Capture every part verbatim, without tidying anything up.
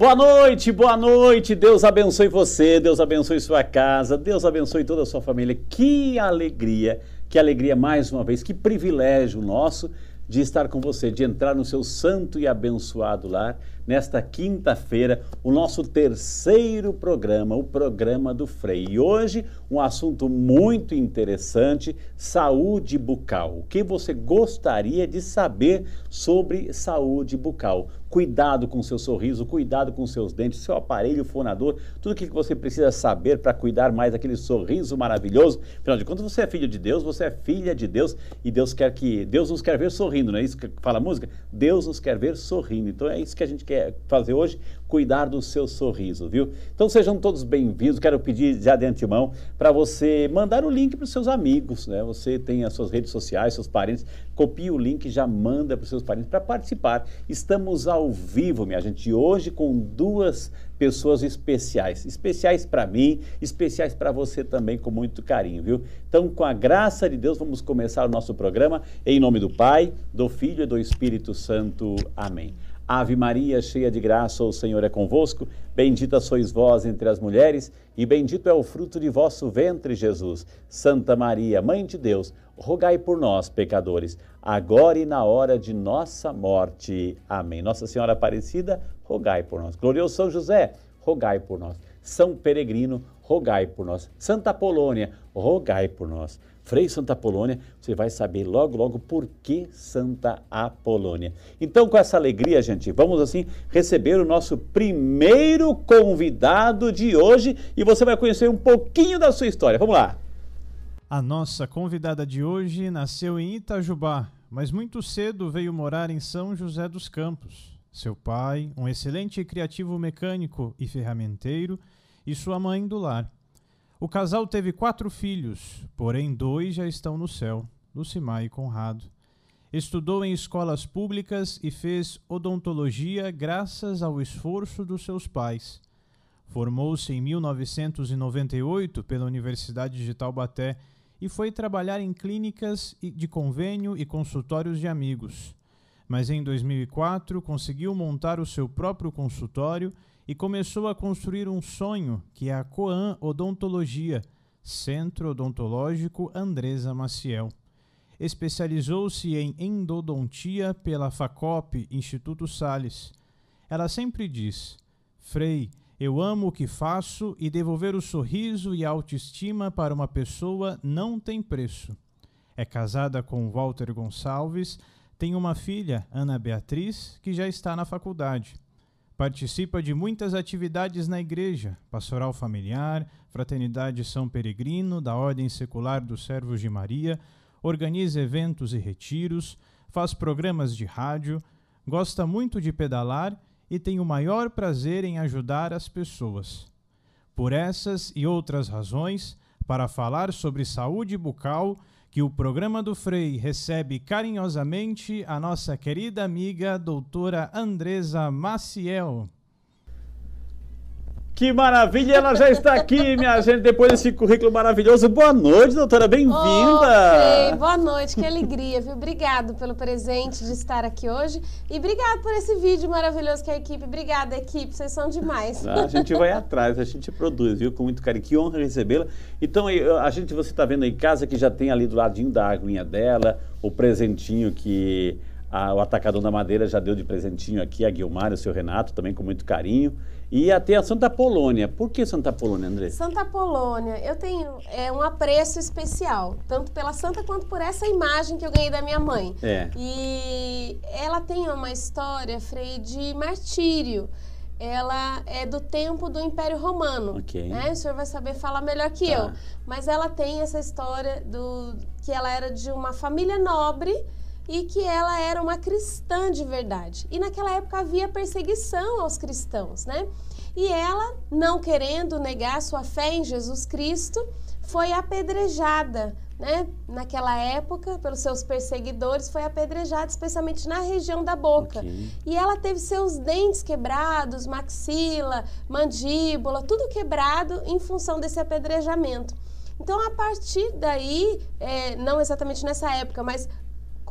Boa noite, boa noite, Deus abençoe você, Deus abençoe sua casa, Deus abençoe toda a sua família. Que alegria, que alegria mais uma vez, que privilégio nosso de estar com você, de entrar no seu santo e abençoado lar. Nesta quinta-feira, o nosso terceiro programa, o programa do Frei. E hoje, um assunto muito interessante, saúde bucal. O que você gostaria de saber sobre saúde bucal? Cuidado com o seu sorriso, cuidado com seus dentes, seu aparelho fonador, tudo o que você precisa saber para cuidar mais daquele sorriso maravilhoso. Afinal de contas, você é filho de Deus, você é filha de Deus e Deus quer que Deus nos quer ver sorrindo, não é isso que fala a música? Deus nos quer ver sorrindo. Então é isso que a gente quer fazer hoje, cuidar do seu sorriso, viu? Então sejam todos bem-vindos, quero pedir já de antemão para você mandar o link para os seus amigos, né? Você tem as suas redes sociais, seus parentes, copia o link e já manda para os seus parentes para participar. Estamos ao vivo, minha gente, hoje com duas pessoas especiais, especiais para mim, especiais para você também, com muito carinho, viu? Então, com a graça de Deus, vamos começar o nosso programa em nome do Pai, do Filho e do Espírito Santo. Amém. Ave Maria, cheia de graça, o Senhor é convosco, bendita sois vós entre as mulheres e bendito é o fruto de vosso ventre, Jesus. Santa Maria, Mãe de Deus, rogai por nós, pecadores, agora e na hora de nossa morte. Amém. Nossa Senhora Aparecida, rogai por nós. Glorioso São José, rogai por nós. São Peregrino, rogai por nós. Santa Polônia, rogai por nós. Frei Santa Apolônia, você vai saber logo, logo por que Santa Apolônia. Então, com essa alegria, gente, vamos assim receber o nosso primeiro convidado de hoje e você vai conhecer um pouquinho da sua história. Vamos lá! A nossa convidada de hoje nasceu em Itajubá, mas muito cedo veio morar em São José dos Campos. Seu pai, um excelente e criativo mecânico e ferramenteiro, e sua mãe do lar. O casal teve quatro filhos, porém dois já estão no céu, Lucimai e Conrado. Estudou em escolas públicas e fez odontologia graças ao esforço dos seus pais. Formou-se em mil novecentos e noventa e oito pela Universidade de Taubaté e foi trabalhar em clínicas de convênio e consultórios de amigos. Mas em dois mil e quatro conseguiu montar o seu próprio consultório e começou a construir um sonho, que é a Coam Odontologia, Centro Odontológico Andreza Maciel. Especializou-se em endodontia pela Facop Instituto Sales. Ela sempre diz, Frei, eu amo o que faço e devolver o sorriso e a autoestima para uma pessoa não tem preço. É casada com Walter Gonçalves, tem uma filha, Ana Beatriz, que já está na faculdade. Participa de muitas atividades na igreja, pastoral familiar, fraternidade São Peregrino, da Ordem Secular dos Servos de Maria, organiza eventos e retiros, faz programas de rádio, gosta muito de pedalar e tem o maior prazer em ajudar as pessoas. Por essas e outras razões, para falar sobre saúde bucal, que o programa do Frei recebe carinhosamente a nossa querida amiga doutora Andreza Maciel. Que maravilha, ela já está aqui, minha gente, depois desse currículo maravilhoso. Boa noite, doutora, bem-vinda. Oh, Frei, boa noite, que alegria, viu? Obrigado pelo presente de estar aqui hoje e obrigado por esse vídeo maravilhoso que a equipe, obrigada equipe, vocês são demais. Ah, a gente vai atrás, a gente produz, viu? Com muito carinho, que honra recebê-la. Então, a gente, você está vendo aí em casa que já tem ali do ladinho da aguinha dela, o presentinho que a, o Atacadão da Madeira já deu de presentinho aqui, a Guilmar, o seu Renato, também com muito carinho. E até a Santa Polônia. Por que Santa Polônia, André? Santa Polônia, eu tenho é, um apreço especial, tanto pela Santa quanto por essa imagem que eu ganhei da minha mãe. É. E ela tem uma história, Frei, de martírio. Ela é do tempo do Império Romano, okay, né? O senhor vai saber falar melhor que tá. eu. Mas ela tem essa história do que ela era de uma família nobre, e que ela era uma cristã de verdade. E naquela época havia perseguição aos cristãos, né? E ela, não querendo negar sua fé em Jesus Cristo, foi apedrejada, né? Naquela época, pelos seus perseguidores, foi apedrejada, especialmente na região da boca. Okay. E ela teve seus dentes quebrados, maxila, mandíbula, tudo quebrado em função desse apedrejamento. Então, a partir daí, é, não exatamente nessa época, mas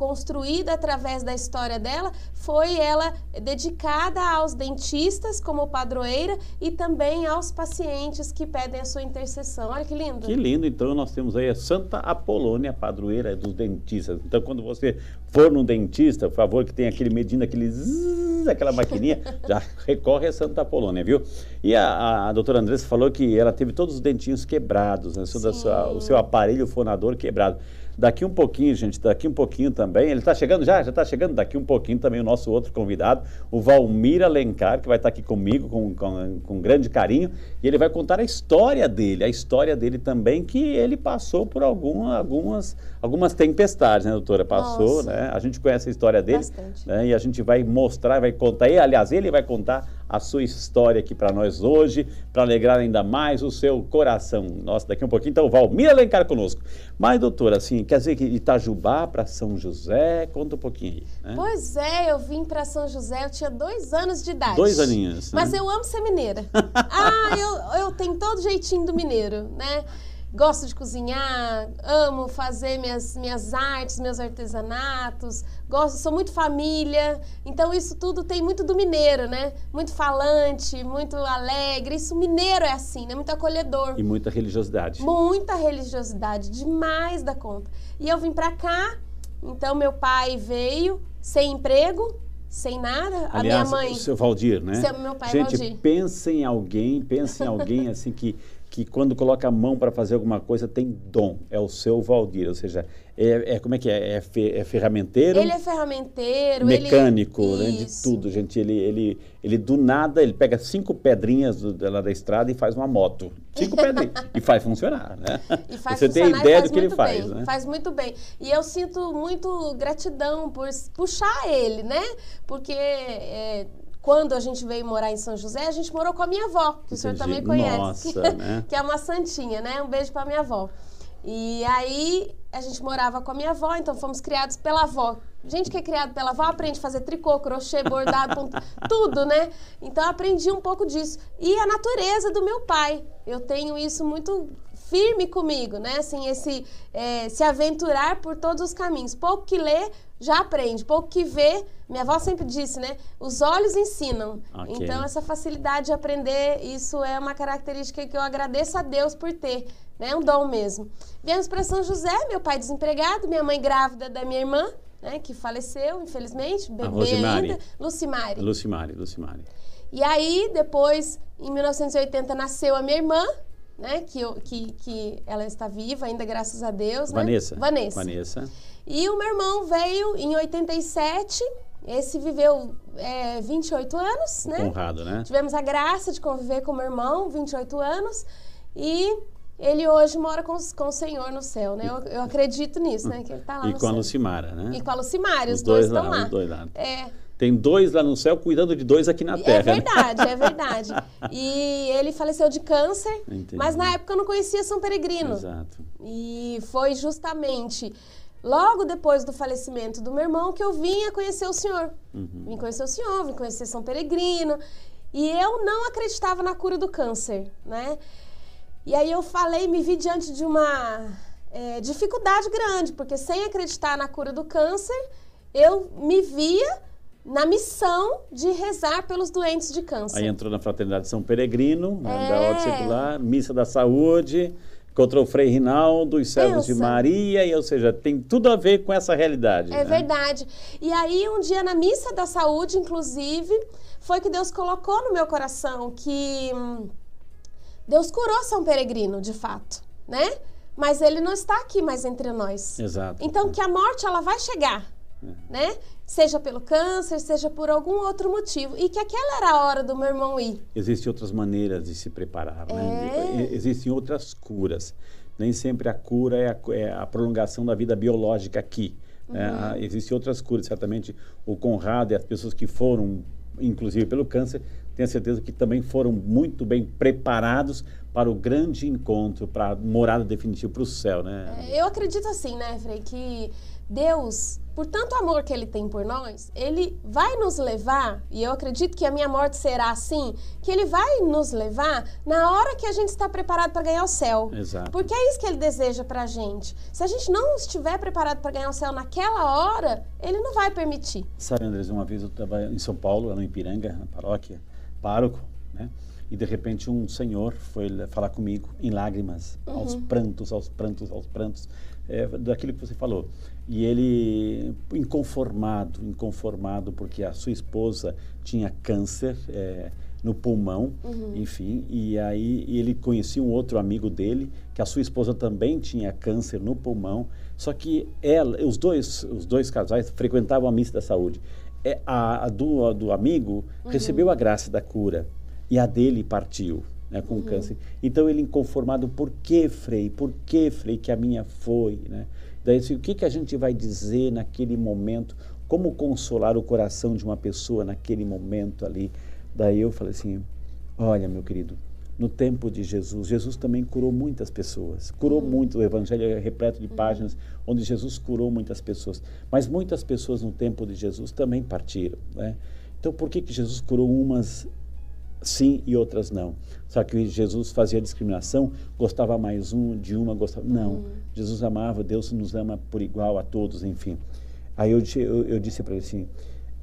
construída através da história dela, foi ela dedicada aos dentistas como padroeira e também aos pacientes que pedem a sua intercessão. Olha que lindo. Que lindo. Então nós temos aí a Santa Apolônia, padroeira dos dentistas. Então quando você for num dentista, por favor, que tem aquele medindo, aquele zzz, aquela maquininha, já recorre a Santa Apolônia, viu? E a, a, a doutora Andreza falou que ela teve todos os dentinhos quebrados, né? Sua, o seu aparelho fonador quebrado. Daqui um pouquinho, gente, daqui um pouquinho também, ele está chegando já, já está chegando, daqui um pouquinho também o nosso outro convidado, o Walmir Alencar, que vai estar aqui comigo com, com, com grande carinho, e ele vai contar a história dele, a história dele também, que ele passou por alguma, algumas, algumas tempestades, né, doutora? Passou, nossa, né? A gente conhece a história dele, né, e a gente vai mostrar, vai contar, e, aliás, ele vai contar a sua história aqui para nós hoje, para alegrar ainda mais o seu coração. Nossa, daqui um pouquinho, então, o Walmir Alencar conosco. Mas, doutora, assim, quer dizer que Itajubá para São José, conta um pouquinho aí, né? Pois é, eu vim para São José, eu tinha dois anos de idade. Dois aninhos. Né? Mas eu amo ser mineira. Ah, eu, eu tenho todo jeitinho do mineiro, né? Gosto de cozinhar, amo fazer minhas, minhas artes, meus artesanatos, gosto, sou muito família, então isso tudo tem muito do mineiro, né? Muito falante, muito alegre, isso mineiro é assim, né? Muito acolhedor. E muita religiosidade. Muita religiosidade, demais da conta. E eu vim pra cá, então meu pai veio sem emprego, sem nada, aliás, a minha mãe... o seu Valdir, né? Seu, meu pai, gente, Valdir. Pensa em alguém, pensa em alguém assim que... que quando coloca a mão para fazer alguma coisa tem dom, é o seu Valdir, ou seja, é, é como é que é, é, fe, é ferramenteiro? Ele é ferramenteiro, mecânico, ele... né, de tudo, gente, ele, ele, ele do nada, ele pega cinco pedrinhas do, lá da estrada e faz uma moto, cinco pedrinhas, e faz funcionar, né? E faz Você funcionar, tem ideia do que ele faz, bem, né? Faz muito bem, e eu sinto muito gratidão por puxar ele, né, porque... É... Quando a gente veio morar em São José, a gente morou com a minha avó, que o senhor também conhece. Nossa, né? Que é uma santinha, né? Um beijo pra minha avó. E aí, a gente morava com a minha avó, então fomos criados pela avó. Gente que é criada pela avó aprende a fazer tricô, crochê, bordado, ponto, tudo, né? Então, aprendi um pouco disso. E a natureza do meu pai. Eu tenho isso muito... firme comigo, né? Assim, esse é, se aventurar por todos os caminhos. Pouco que lê, já aprende. Pouco que vê, minha avó sempre disse, né? Os olhos ensinam. Okay. Então, essa facilidade de aprender, isso é uma característica que eu agradeço a Deus por ter, né? Um dom mesmo. Viemos para São José, meu pai desempregado, minha mãe grávida da minha irmã, né? Que faleceu, infelizmente, bebê ainda. Lucimari. Lucimari, Lucimari. E aí, depois, em mil novecentos e oitenta, nasceu a minha irmã, né, que, eu, que, que ela está viva ainda, graças a Deus, Vanessa, né? Vanessa. Vanessa. E o meu irmão veio em oitenta e sete, esse viveu é, vinte e oito anos, né? Conrado, né? Tivemos a graça de conviver com o meu irmão, vinte e oito anos, e ele hoje mora com, com o Senhor no céu, né? Eu, eu acredito nisso, né? Que ele está lá e no céu. E com a Lucimara, né? E com a Lucimara, os, os dois, dois lá, estão lá. Os dois lá. É. Tem dois lá no céu cuidando de dois aqui na Terra. É verdade, né? É verdade. E ele faleceu de câncer, entendi, mas na época eu não conhecia São Peregrino. Exato. E foi justamente logo depois do falecimento do meu irmão que eu vim a conhecer o senhor. Uhum. Vim conhecer o senhor, vim conhecer São Peregrino. E eu não acreditava na cura do câncer, né? E aí eu falei, me vi diante de uma é, dificuldade grande, porque sem acreditar na cura do câncer, eu me via... na missão de rezar pelos doentes de câncer. Aí entrou na Fraternidade São Peregrino, né, é. da Ordem Secular, Missa da Saúde, encontrou o Frei Rinaldo, os Servos de Maria, e, ou seja, tem tudo a ver com essa realidade. É, né? Verdade. E aí, um dia na Missa da Saúde, inclusive, foi que Deus colocou no meu coração que hum, Deus curou São Peregrino, de fato, né? Mas ele não está aqui mais entre nós. Exato. Então, que a morte, ela vai chegar. Né? Seja pelo câncer, seja por algum outro motivo. E que aquela era a hora do meu irmão ir. Existem outras maneiras de se preparar, é... né? Existem outras curas. Nem sempre a cura é a, é a prolongação da vida biológica aqui. Uhum. É, existem outras curas. Certamente o Conrado e as pessoas que foram, inclusive pelo câncer, tenho certeza que também foram muito bem preparados para o grande encontro, para a morada definitiva, para o céu, né? É, eu acredito assim, né, Frei, que... Deus, por tanto amor que Ele tem por nós, Ele vai nos levar, e eu acredito que a minha morte será assim, que Ele vai nos levar na hora que a gente está preparado para ganhar o céu. Exato. Porque é isso que Ele deseja para a gente. Se a gente não estiver preparado para ganhar o céu naquela hora, Ele não vai permitir. Sabe, Andreza, uma vez eu estava em São Paulo, lá em Ipiranga, na paróquia, pároco, né? E de repente um senhor foi falar comigo em lágrimas, uhum. aos prantos, aos prantos, aos prantos, é, daquilo que você falou. E ele, inconformado, inconformado, porque a sua esposa tinha câncer é, no pulmão, uhum. enfim. E aí ele conhecia um outro amigo dele, que a sua esposa também tinha câncer no pulmão. Só que ela, os, dois, os dois casais frequentavam a missa da saúde. É, a, a, do, a do amigo uhum. recebeu a graça da cura. E a dele partiu, né, com uhum. câncer. Então ele inconformado, por que, Frei? Por que, Frei, que a minha foi? Né? Daí assim, o que, que a gente vai dizer naquele momento? Como consolar o coração de uma pessoa naquele momento ali? Daí eu falei assim, olha, meu querido, no tempo de Jesus, Jesus também curou muitas pessoas. Curou uhum. muito, o Evangelho é repleto de páginas uhum. onde Jesus curou muitas pessoas. Mas muitas pessoas no tempo de Jesus também partiram. Né? Então por que, que Jesus curou umas sim e outras não? Só que Jesus fazia discriminação, gostava mais um de uma, gostava... Não, uhum. Jesus amava, Deus nos ama por igual a todos, enfim. Aí eu, eu, eu disse para ele assim,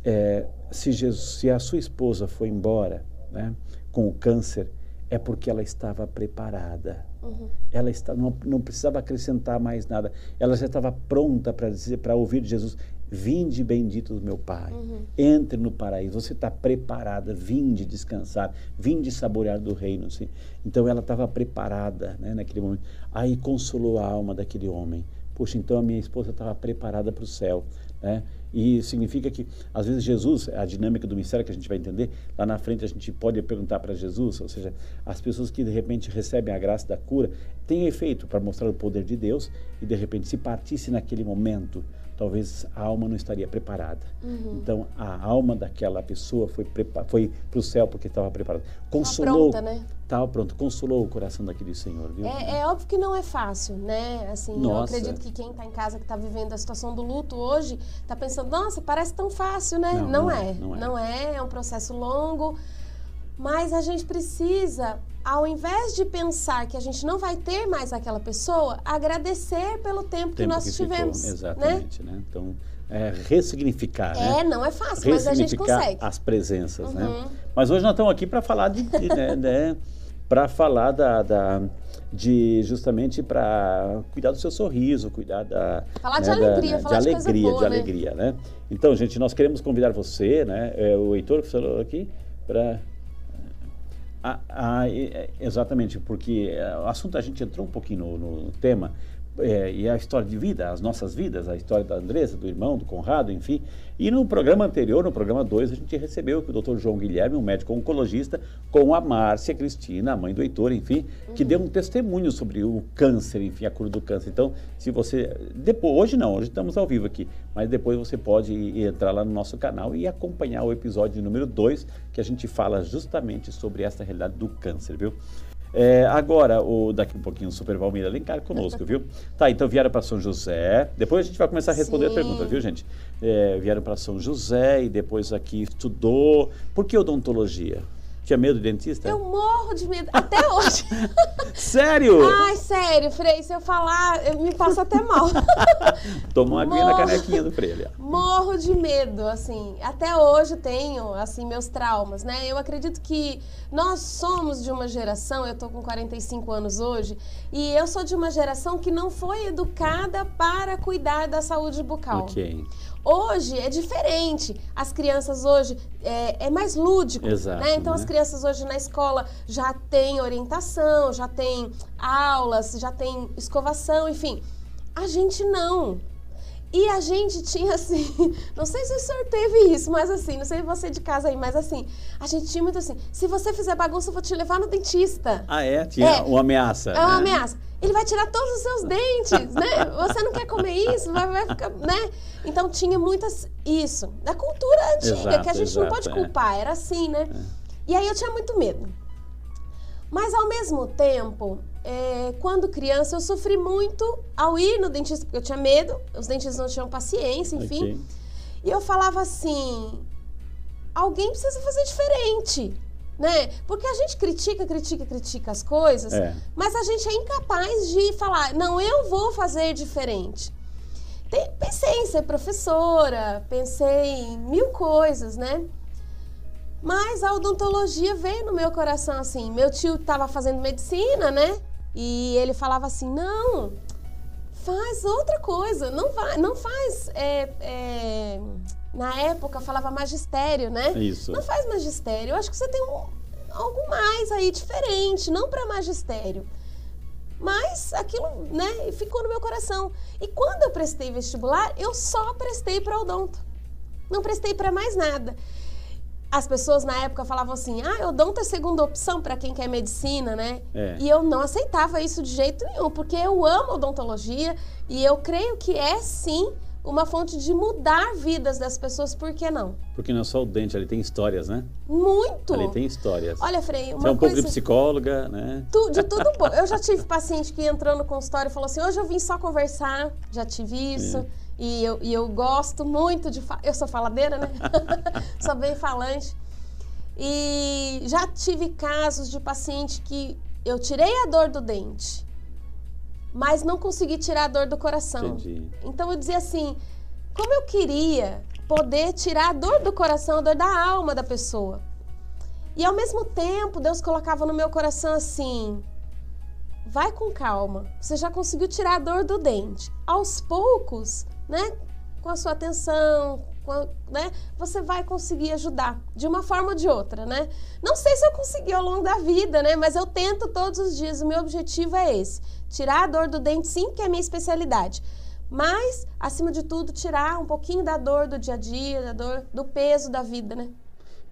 é, se, Jesus, se a sua esposa foi embora, né, com o câncer, é porque ela estava preparada. Uhum. Ela está, não, não precisava acrescentar mais nada. Ela já estava pronta para dizer, para ouvir Jesus, vinde bendito do meu Pai, uhum. entre no paraíso, você está preparada, vinde descansar, vinde saborear do reino. Assim. Então ela estava preparada, né, naquele momento. Aí consolou a alma daquele homem. Poxa, então a minha esposa estava preparada para o céu. Né? E significa que, às vezes, Jesus, a dinâmica do mistério que a gente vai entender, lá na frente a gente pode perguntar para Jesus, ou seja, as pessoas que de repente recebem a graça da cura, tem efeito para mostrar o poder de Deus e de repente se partisse naquele momento, talvez a alma não estaria preparada. Uhum. Então, a alma daquela pessoa foi para foi o céu porque estava preparada. Consolou, estava pronta, né? Estava pronta, consolou o coração daquele senhor, viu? É, é óbvio que não é fácil, né? Assim, nossa. Eu acredito que quem está em casa, que está vivendo a situação do luto hoje, está pensando, nossa, parece tão fácil, né? Não, não, não, é, é. não é. Não é, é um processo longo. Mas a gente precisa, ao invés de pensar que a gente não vai ter mais aquela pessoa, agradecer pelo tempo, tempo que nós que tivemos. Ficou, exatamente, né? né? Então, é, ressignificar, é, né? É, não é fácil, mas a gente consegue. As presenças, uhum. né? Mas hoje nós estamos aqui para falar de... de né, né, para falar da... da de justamente para cuidar do seu sorriso, cuidar da... Falar né, de alegria, da, né, falar de, de alegria, coisa boa, de alegria, né? né? Então, gente, nós queremos convidar você, né? É, o Heitor que falou aqui, para... Ah, ah, exatamente, porque o assunto a gente entrou um pouquinho no, no tema é, e a história de vida, as nossas vidas, a história da Andreza, do irmão, do Conrado, enfim. E no programa anterior, no programa dois, a gente recebeu o doutor João Guilherme, um médico oncologista, com a Márcia Cristina, a mãe do Heitor, enfim, uhum. que deu um testemunho sobre o câncer, enfim, a cura do câncer. Então, se você... Depois, hoje não, hoje estamos ao vivo aqui, mas depois você pode entrar lá no nosso canal e acompanhar o episódio número dois, que a gente fala justamente sobre essa realidade do câncer, viu? É, agora, o, daqui um pouquinho, o Super Walmir Alencar conosco, viu? Tá, então vieram para São José, depois a gente vai começar a responder Sim. a pergunta, viu, gente? É, vieram para São José e depois aqui estudou. Por que odontologia? Tinha medo de dentista? Eu morro de medo, até hoje. Sério? Ai, sério, Frei, se eu falar, eu me passo até mal. Toma uma aguinha na canequinha do Frei. Ó. Morro de medo, assim, até hoje eu tenho, assim, meus traumas, né? Eu acredito que nós somos de uma geração, eu tô com quarenta e cinco anos hoje, e eu sou de uma geração que não foi educada para cuidar da saúde bucal. Ok. Hoje é diferente, as crianças hoje é, é mais lúdico, Exato, né? Então né? as crianças hoje na escola já tem orientação, já tem aulas, já tem escovação, enfim. A gente não. E a gente tinha assim, não sei se o senhor teve isso, mas assim, não sei você de casa aí, mas assim, a gente tinha muito assim, se você fizer bagunça eu vou te levar no dentista. Ah é? Tinha é, uma ameaça. É uma né? ameaça. Ele vai tirar todos os seus dentes, né? Você não quer comer isso, vai, vai ficar, né? Então tinha muitas, isso, da cultura antiga, exato, que a gente exato, não pode culpar, é. Era assim, né? É. E aí eu tinha muito medo. Mas ao mesmo tempo, É, quando criança, eu sofri muito ao ir no dentista, porque eu tinha medo, os dentistas não tinham paciência, enfim. Okay. E eu falava assim, alguém precisa fazer diferente, né? Porque a gente critica, critica, critica as coisas, é. mas a gente é incapaz de falar, não, eu vou fazer diferente. Tem, pensei em ser professora, pensei em mil coisas, né? Mas a odontologia veio no meu coração, assim, meu tio estava fazendo medicina, né? E ele falava assim, não, faz outra coisa, não, vai, não faz, é, é, na época falava magistério, né? Isso. Não faz magistério, eu acho que você tem um, algo mais aí diferente, não para magistério. Mas aquilo, né, ficou no meu coração. E quando eu prestei vestibular, eu só prestei para odonto, não prestei para mais nada. As pessoas na época falavam assim, ah, odonto é segunda opção para quem quer medicina, né? É. E eu não aceitava isso de jeito nenhum, porque eu amo odontologia e eu creio que é, sim, uma fonte de mudar vidas das pessoas, por que não? Porque não é só o dente, ali tem histórias, né? Muito! Ali tem histórias. Olha, Frei, uma Você é um coisa... pouco de psicóloga, né? Tu, de tudo pouco. Eu já tive paciente que entrou no consultório e falou assim, hoje eu vim só conversar, já tive isso... É. E eu, e eu gosto muito de... Fa... Eu sou faladeira, né? Sou bem falante. E já tive casos de paciente que eu tirei a dor do dente, mas não consegui tirar a dor do coração. Entendi. Então eu dizia assim, como eu queria poder tirar a dor do coração, a dor da alma da pessoa. E ao mesmo tempo, Deus colocava no meu coração assim... Vai com calma, você já conseguiu tirar a dor do dente. Aos poucos, né, com a sua atenção, com a, né, você vai conseguir ajudar, de uma forma ou de outra, né? Não sei se eu consegui ao longo da vida, né, mas eu tento todos os dias, o meu objetivo é esse. Tirar a dor do dente, sim, que é a minha especialidade. Mas, acima de tudo, tirar um pouquinho da dor do dia a dia, da dor, do peso da vida, né?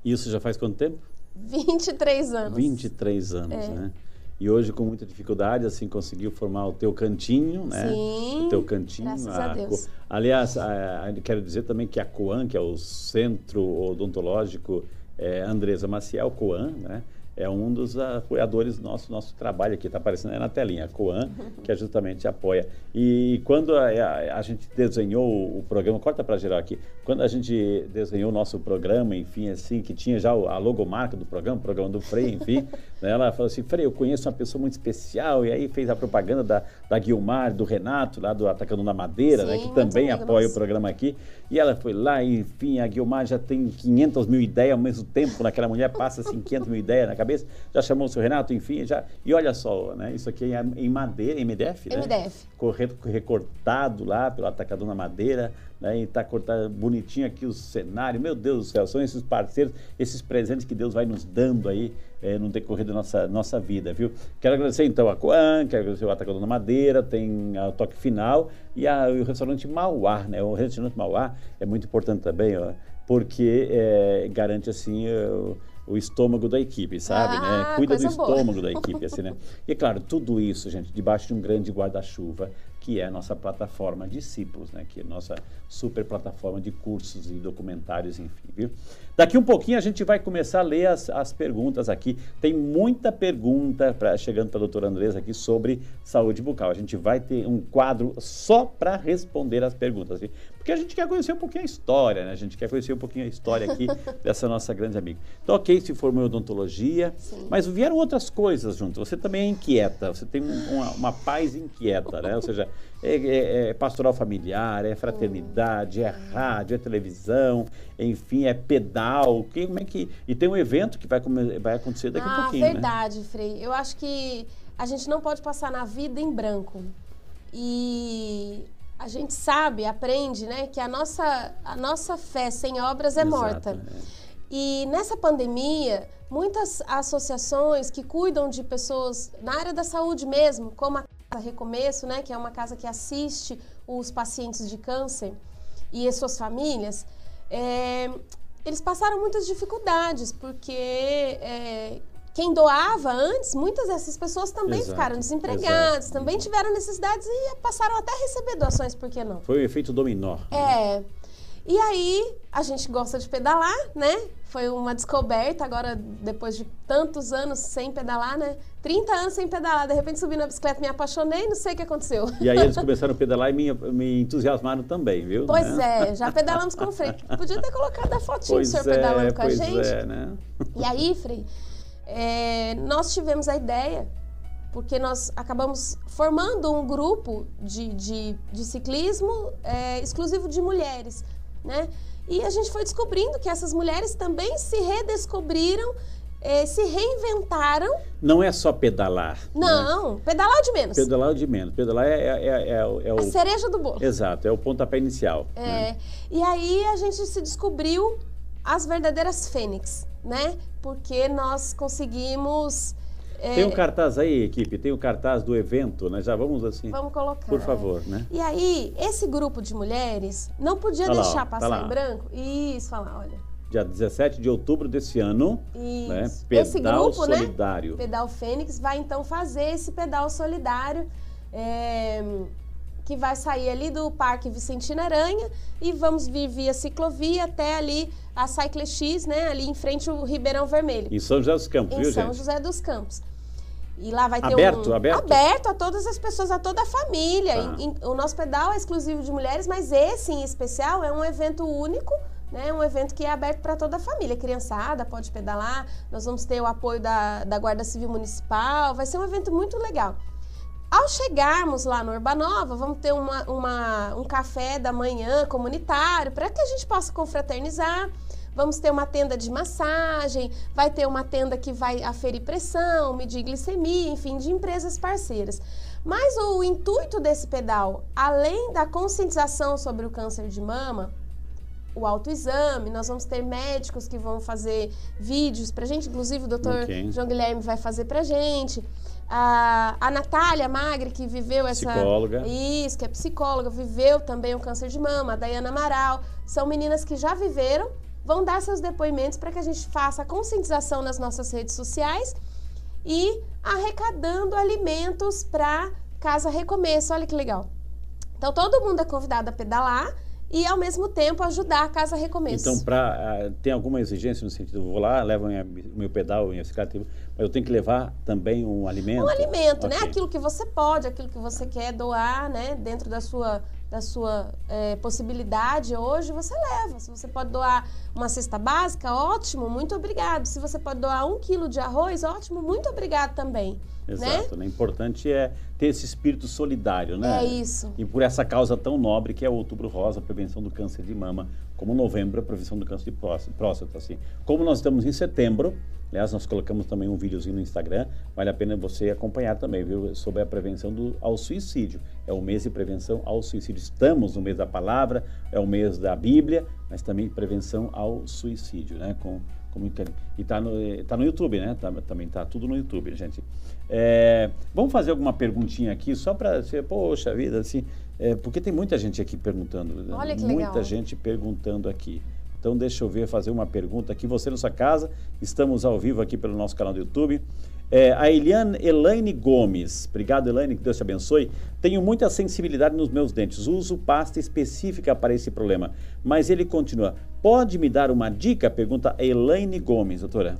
Isso já faz quanto tempo? vinte e três anos. vinte e três anos, é. Né? E hoje, com muita dificuldade, assim, conseguiu formar o teu cantinho, né? Sim, o teu cantinho. Graças a, a Deus. Co... Aliás, a, a, quero dizer também que a Coam, que é o Centro Odontológico é, Andreza Maciel, Coam, né? É um dos apoiadores do nosso, nosso trabalho aqui, está aparecendo aí na telinha, a Coam, que justamente apoia. E quando a, a, a gente desenhou o programa, corta para geral aqui, quando a gente desenhou o nosso programa, enfim, assim, que tinha já a logomarca do programa, o programa do Frei, enfim, né, ela falou assim, Frei, eu conheço uma pessoa muito especial, e aí fez a propaganda da, da Guilmar, do Renato, lá do Atacadão da Madeira, sim, né, que também legal, apoia mas... o programa aqui, e ela foi lá, e, enfim, a Guilmar já tem quinhentas mil ideias ao mesmo tempo, naquela mulher passa, assim, quinhentas mil ideias na cabeça. Cabeça, já chamou o seu Renato, enfim, já... E olha só, né? Isso aqui é em madeira, M D F, né? M D F. Correto, recortado lá pelo Atacadão da Madeira, né? E tá cortado bonitinho aqui o cenário. Meu Deus do céu, são esses parceiros, esses presentes que Deus vai nos dando aí é, no decorrer da nossa, nossa vida, viu? Quero agradecer, então, a Coam, quero agradecer o Atacadão da Madeira, tem o Toque Final e, a, e o Restaurante Mauá, né? O Restaurante Mauá é muito importante também, ó, porque é, garante, assim... Eu, o estômago da equipe, sabe, ah, né? Cuida do estômago boa. Da equipe, assim, né? E, claro, tudo isso, gente, debaixo de um grande guarda-chuva, que é a nossa plataforma Discípulos, né? Que é a nossa super plataforma de cursos e documentários, enfim, viu? Daqui um pouquinho a gente vai começar a ler as, as perguntas aqui. Tem muita pergunta pra, chegando para a doutora Andreza aqui sobre saúde bucal. A gente vai ter um quadro só para responder as perguntas, viu? Porque a gente quer conhecer um pouquinho a história, né? A gente quer conhecer um pouquinho a história aqui dessa nossa grande amiga. Então, ok, se formou em odontologia, sim, mas vieram outras coisas junto. Você também é inquieta, você tem uma, uma paz inquieta, né? Ou seja, é, é, é pastoral familiar, é fraternidade, é rádio, é televisão, enfim, é pedal. Que, como é que... E tem um evento que vai, vai acontecer daqui a ah, um pouquinho, verdade, né? Frei. Eu acho que a gente não pode passar na vida em branco. E... A gente sabe, aprende, né, que a nossa, a nossa fé sem obras é exato, morta. Né? E nessa pandemia, muitas associações que cuidam de pessoas na área da saúde mesmo, como a Casa Recomeço, né, que é uma casa que assiste os pacientes de câncer e as suas famílias, é, eles passaram muitas dificuldades, porque é, quem doava antes, muitas dessas pessoas também exato, ficaram desempregadas, exato, também tiveram necessidades e passaram até a receber doações, por que não? Foi o efeito dominó. É. E aí, a gente gosta de pedalar, né? Foi uma descoberta, agora depois de tantos anos sem pedalar, né? trinta anos sem pedalar, de repente subi na bicicleta, me apaixonei, não sei o que aconteceu. E aí eles começaram a pedalar e me, me entusiasmaram também, viu? Pois né? é, já pedalamos com o Frei. Podia ter colocado a fotinha do senhor pedalando é, com a gente. Pois é, né? E aí, Frei, é, nós tivemos a ideia, porque nós acabamos formando um grupo de, de, de ciclismo é, exclusivo de mulheres, né? E a gente foi descobrindo que essas mulheres também se redescobriram, eh, se reinventaram. Não é só pedalar. Não, né? pedalar de menos. Pedalar de menos. Pedalar é, é, é, é, o, é o... A cereja do bolo. Exato, é o pontapé inicial. É, né? E aí a gente se descobriu as verdadeiras fênix, né? Porque nós conseguimos... É... Tem um cartaz aí, equipe, tem um cartaz do evento, nós já vamos assim... Vamos colocar. Por favor, né? E aí, esse grupo de mulheres não podia olha deixar lá, ó, passar tá em branco. Isso, olha lá, olha. Dia dezessete de outubro desse ano, isso. Né? Pedal esse grupo, Solidário. Né? Pedal Fênix vai então fazer esse Pedal Solidário, é... que vai sair ali do Parque Vicentino Aranha e vamos vir via ciclovia até ali a Cycle X, né? Ali em frente ao Ribeirão Vermelho. Em São José dos Campos, em viu, São gente? São José dos Campos. E lá vai ter aberto, um... Aberto? Aberto a todas as pessoas, a toda a família. Tá. Em, em, o nosso pedal é exclusivo de mulheres, mas esse em especial é um evento único, né? Um evento que é aberto para toda a família. Criançada pode pedalar, nós vamos ter o apoio da, da Guarda Civil Municipal, vai ser um evento muito legal. Ao chegarmos lá no Urbanova, vamos ter uma, uma, um café da manhã comunitário para que a gente possa confraternizar. Vamos ter uma tenda de massagem, vai ter uma tenda que vai aferir pressão, medir glicemia, enfim, de empresas parceiras. Mas o intuito desse pedal, além da conscientização sobre o câncer de mama, o autoexame, nós vamos ter médicos que vão fazer vídeos pra gente, inclusive o doutor okay. João Guilherme vai fazer pra gente. A, a Natália Magri, que viveu essa... Psicóloga. Isso, que é psicóloga, viveu também o câncer de mama, a Dayana Amaral. São meninas que já viveram, vão dar seus depoimentos para que a gente faça a conscientização nas nossas redes sociais e arrecadando alimentos para Casa Recomeço. Olha que legal. Então, todo mundo é convidado a pedalar e, ao mesmo tempo, ajudar a Casa Recomeço. Então, pra, uh, tem alguma exigência no sentido, eu vou lá, levo minha, meu pedal, minha ciclata, mas eu tenho que levar também um alimento? Um alimento, okay. né? Aquilo que você pode, aquilo que você quer doar, né? Dentro da sua, da sua é, possibilidade hoje, você leva. Se você pode doar uma cesta básica, ótimo, muito obrigado. Se você pode doar um quilo de arroz, ótimo, muito obrigado também. Exato, né? Né? Importante é ter esse espírito solidário, né? É isso. E por essa causa tão nobre que é o Outubro Rosa, a prevenção do câncer de mama, como novembro, a prevenção do câncer de próstata, assim. Como nós estamos em setembro, aliás, nós colocamos também um videozinho no Instagram, vale a pena você acompanhar também, viu? Sobre a prevenção do, ao suicídio. É o mês de prevenção ao suicídio. Estamos no mês da palavra, é o mês da Bíblia, mas também prevenção ao suicídio, né? Com... E está no, tá no YouTube, né? Tá, também está tudo no YouTube, gente. É, vamos fazer alguma perguntinha aqui, só para ser, poxa vida, assim, é, porque tem muita gente aqui perguntando. Olha que muita legal. Muita gente perguntando aqui. Então, deixa eu ver, fazer uma pergunta aqui. Você na sua casa, estamos ao vivo aqui pelo nosso canal do YouTube. É, a Eliane, Elaine Gomes. Obrigado, Elaine, que Deus te abençoe. Tenho muita sensibilidade nos meus dentes. Uso pasta específica para esse problema. Mas ele continua. Pode me dar uma dica? Pergunta a Elaine Gomes, doutora.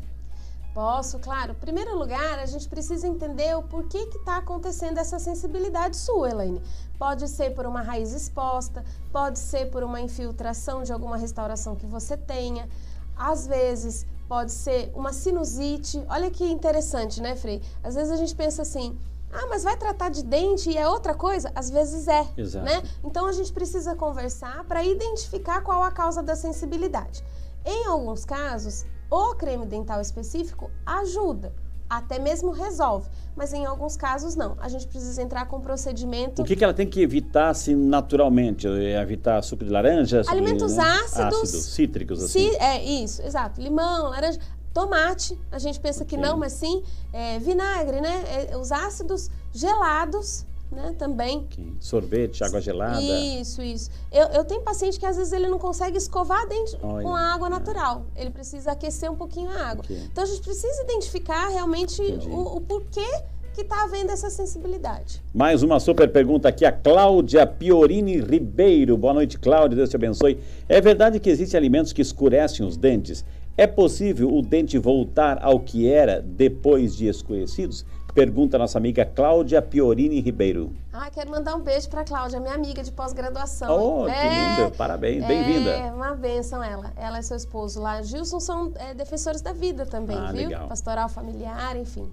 Posso, claro. Em primeiro lugar, a gente precisa entender o porquê que está acontecendo essa sensibilidade sua, Elaine. Pode ser por uma raiz exposta, pode ser por uma infiltração de alguma restauração que você tenha. Às vezes, pode ser uma sinusite. Olha que interessante, né, Frei? Às vezes a gente pensa assim, ah, mas vai tratar de dente e é outra coisa? Às vezes é, exato. Né? Então a gente precisa conversar para identificar qual a causa da sensibilidade. Em alguns casos, o creme dental específico ajuda, até mesmo resolve, mas em alguns casos não. A gente precisa entrar com um procedimento... O que, que ela tem que evitar, assim, naturalmente? Evitar suco de laranja? Alimentos suco de, né? ácidos. Ácidos, cítricos, assim. Cí é, isso, exato. Limão, laranja, tomate, a gente pensa okay. que não, mas sim, é, vinagre, né? É, os ácidos gelados... Né, também. Sorvete, água gelada. Isso, isso. Eu, eu tenho paciente que às vezes ele não consegue escovar dente Olha, com a água natural. É. Ele precisa aquecer um pouquinho a água. Okay. Então a gente precisa identificar realmente o, o porquê que está havendo essa sensibilidade. Mais uma super pergunta aqui, a Cláudia Piorini Ribeiro. Boa noite, Cláudia, Deus te abençoe. É verdade que existem alimentos que escurecem os dentes? É possível o dente voltar ao que era depois de escurecidos? Pergunta a nossa amiga Cláudia Piorini Ribeiro. Ah, quero mandar um beijo para a Cláudia, minha amiga de pós-graduação. Oh, é, que linda, parabéns, é, bem-vinda. É, uma bênção ela, ela e seu esposo lá. Gilson são é, defensores da vida também, ah, viu? Legal. Pastoral familiar, enfim.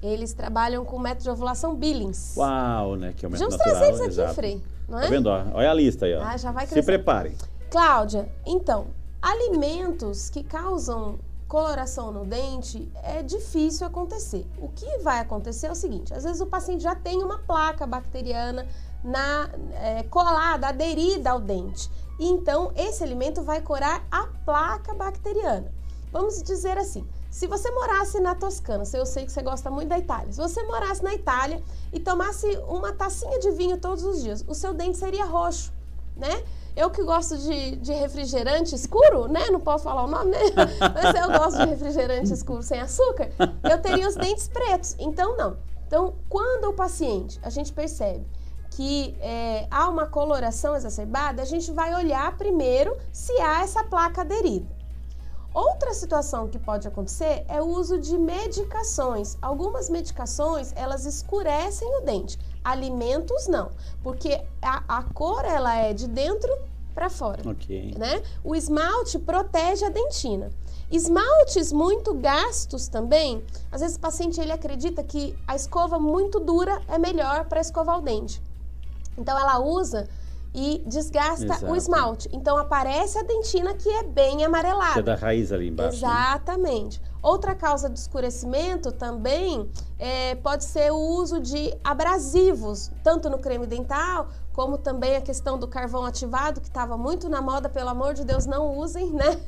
Eles trabalham com o método de ovulação Billings. Uau, né? Que é o método natural. Já uns trezentos aqui, Frei, não é? Tá vendo? Ó, olha a lista aí, ó. Ah, já vai crescer. Se preparem. Cláudia, então, alimentos que causam coloração no dente é difícil acontecer. O que vai acontecer é o seguinte, às vezes o paciente já tem uma placa bacteriana na, é, colada, aderida ao dente. E então, esse alimento vai curar a placa bacteriana. Vamos dizer assim, se você morasse na Toscana, eu sei que você gosta muito da Itália, se você morasse na Itália e tomasse uma tacinha de vinho todos os dias, o seu dente seria roxo, né? Eu que gosto de, de refrigerante escuro, né? Não posso falar o nome, né? Mas eu gosto de refrigerante escuro sem açúcar. Eu teria os dentes pretos. Então, não. Então, quando o paciente, a gente percebe que é, há uma coloração exacerbada, a gente vai olhar primeiro se há essa placa aderida. Outra situação que pode acontecer é o uso de medicações. Algumas medicações, elas escurecem o dente. Alimentos não, porque a, a cor ela é de dentro para fora, okay, né? O esmalte protege a dentina. Esmaltes muito gastos também, às vezes o paciente ele acredita que a escova muito dura é melhor para escovar o dente. Então ela usa e desgasta, exato, o esmalte. Então aparece a dentina que é bem amarelada. Que é da raiz ali embaixo. Exatamente. Né? Outra causa do escurecimento também é, pode ser o uso de abrasivos, tanto no creme dental, como também a questão do carvão ativado, que estava muito na moda, pelo amor de Deus, não usem, né?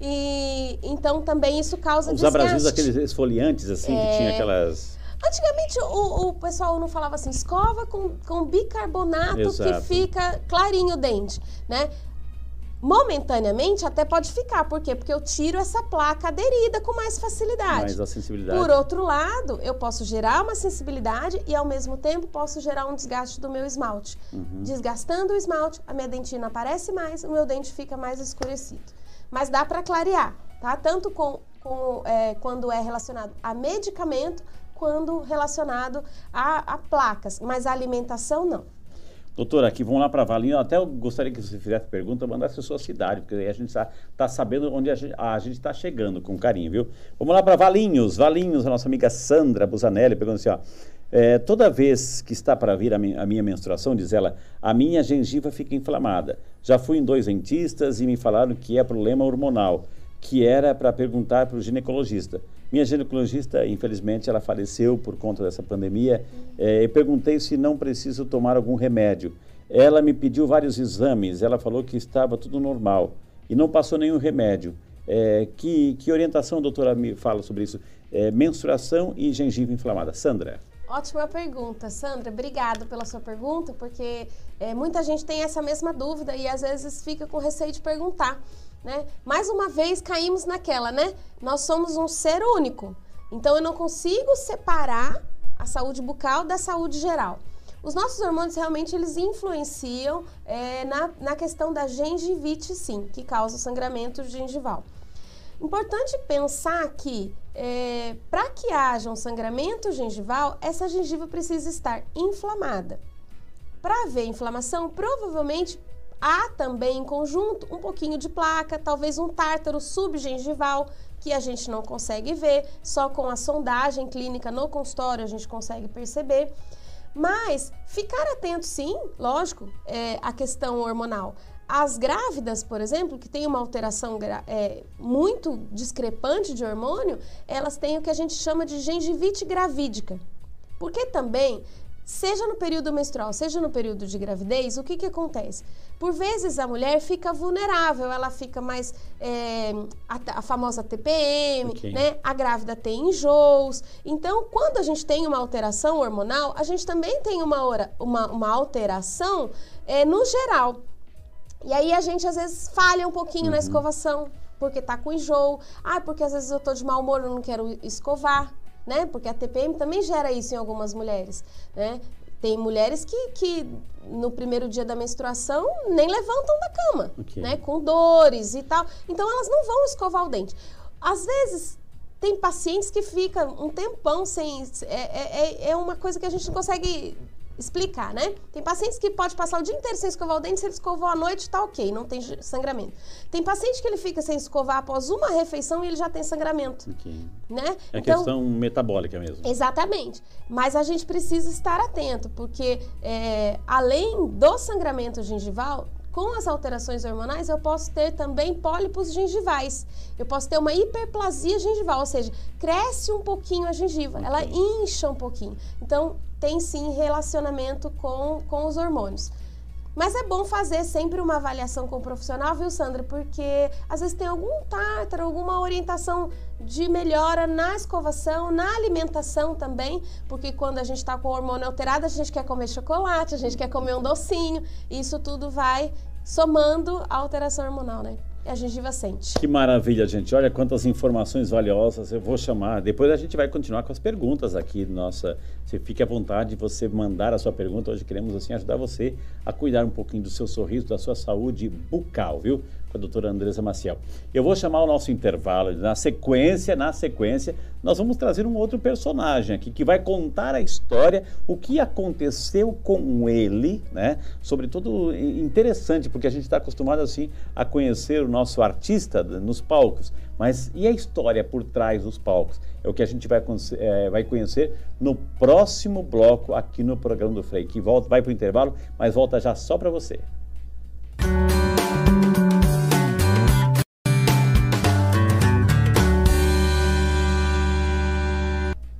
E então também isso causa desgaste. Os abrasivos, aqueles esfoliantes assim, é... que tinha aquelas... Antigamente o, o pessoal não falava assim, escova com, com bicarbonato, exato, que fica clarinho o dente, né? Momentaneamente até pode ficar, por quê? Porque eu tiro essa placa aderida com mais facilidade. Mais a sensibilidade. Por outro lado, eu posso gerar uma sensibilidade e ao mesmo tempo posso gerar um desgaste do meu esmalte. Uhum. Desgastando o esmalte, a minha dentina aparece mais, o meu dente fica mais escurecido. Mas dá para clarear, tá? Tanto com, com, é, quando é relacionado a medicamento, quando relacionado a, a placas, mas a alimentação não. Doutora, aqui vamos lá para a Valinha, até eu gostaria que você fizesse a pergunta, mandasse a sua cidade, porque aí a gente está tá sabendo onde a gente está chegando, com carinho, viu? Vamos lá para Valinhos, Valinhos, a nossa amiga Sandra Busanelli, perguntando assim, ó, é, toda vez que está para vir a, mi, a minha menstruação, diz ela, a minha gengiva fica inflamada. Já fui em dois dentistas e me falaram que é problema hormonal, que era para perguntar para o ginecologista. Minha ginecologista, infelizmente, ela faleceu por conta dessa pandemia. É, eu perguntei se não preciso tomar algum remédio. Ela me pediu vários exames, ela falou que estava tudo normal e não passou nenhum remédio. É, que, que orientação a doutora me fala sobre isso? É, menstruação e gengiva inflamada. Sandra. Ótima pergunta, Sandra. Obrigada pela sua pergunta, porque é, muita gente tem essa mesma dúvida e às vezes fica com receio de perguntar, né? Mais uma vez caímos naquela, né? Nós somos um ser único, então eu não consigo separar a saúde bucal da saúde geral. Os nossos hormônios realmente eles influenciam é, na, na questão da gengivite, sim, que causa o sangramento gengival. Importante pensar que é, para que haja um sangramento gengival, essa gengiva precisa estar inflamada. Para haver inflamação, provavelmente há também em conjunto um pouquinho de placa, talvez um tártaro subgengival que a gente não consegue ver, só com a sondagem clínica no consultório a gente consegue perceber. Mas ficar atento sim, lógico, é, à questão hormonal. As grávidas, por exemplo, que têm uma alteração é, muito discrepante de hormônio, elas têm o que a gente chama de gengivite gravídica. Porque também... Seja no período menstrual, seja no período de gravidez, o que que acontece? Por vezes a mulher fica vulnerável, ela fica mais... É, a, a famosa T P M, okay, né? A grávida tem enjoos. Então, quando a gente tem uma alteração hormonal, a gente também tem uma, hora, uma, uma alteração é, no geral. E aí a gente, às vezes, falha um pouquinho, uhum, na escovação, porque tá com enjoo. Ah, porque às vezes eu tô de mau humor, eu não quero escovar. né? Porque a T P M também gera isso em algumas mulheres, né? Tem mulheres que, que no primeiro dia da menstruação nem levantam da cama, okay, né? Com dores e tal. Então elas não vão escovar o dente. Às vezes tem pacientes que ficam um tempão sem... É, é, é uma coisa que a gente não consegue explicar, né? Tem pacientes que pode passar o dia inteiro sem escovar o dente, se ele escovou à noite, tá ok, não tem sangramento. Tem paciente que ele fica sem escovar após uma refeição e ele já tem sangramento. Okay. Né? É então, questão metabólica mesmo. Exatamente. Mas a gente precisa estar atento, porque é, além do sangramento gengival, com as alterações hormonais, eu posso ter também pólipos gengivais. Eu posso ter uma hiperplasia gengival, ou seja, cresce um pouquinho a gengiva, ela incha um pouquinho. Então, tem sim relacionamento com, com os hormônios. Mas é bom fazer sempre uma avaliação com o profissional, viu, Sandra? Porque às vezes tem algum tártaro, alguma orientação de melhora na escovação, na alimentação também, porque quando a gente está com o hormônio alterado, a gente quer comer chocolate, a gente quer comer um docinho, e isso tudo vai... somando a alteração hormonal, né? E a gengiva sente. Que maravilha, gente. Olha quantas informações valiosas. Eu vou chamar. Depois a gente vai continuar com as perguntas aqui. Nossa, você fique à vontade de você mandar a sua pergunta. Hoje queremos, assim, ajudar você a cuidar um pouquinho do seu sorriso, da sua saúde bucal, viu? Com a doutora Andreza Maciel. Eu vou chamar o nosso intervalo. Na sequência, na sequência, nós vamos trazer um outro personagem aqui que vai contar a história, o que aconteceu com ele, né? Sobretudo interessante, porque a gente está acostumado, assim, a conhecer o nosso artista nos palcos, mas e a história por trás dos palcos? É o que a gente vai, é, vai conhecer no próximo bloco aqui no programa do Frei, que volta, vai para o intervalo, mas volta já só para você.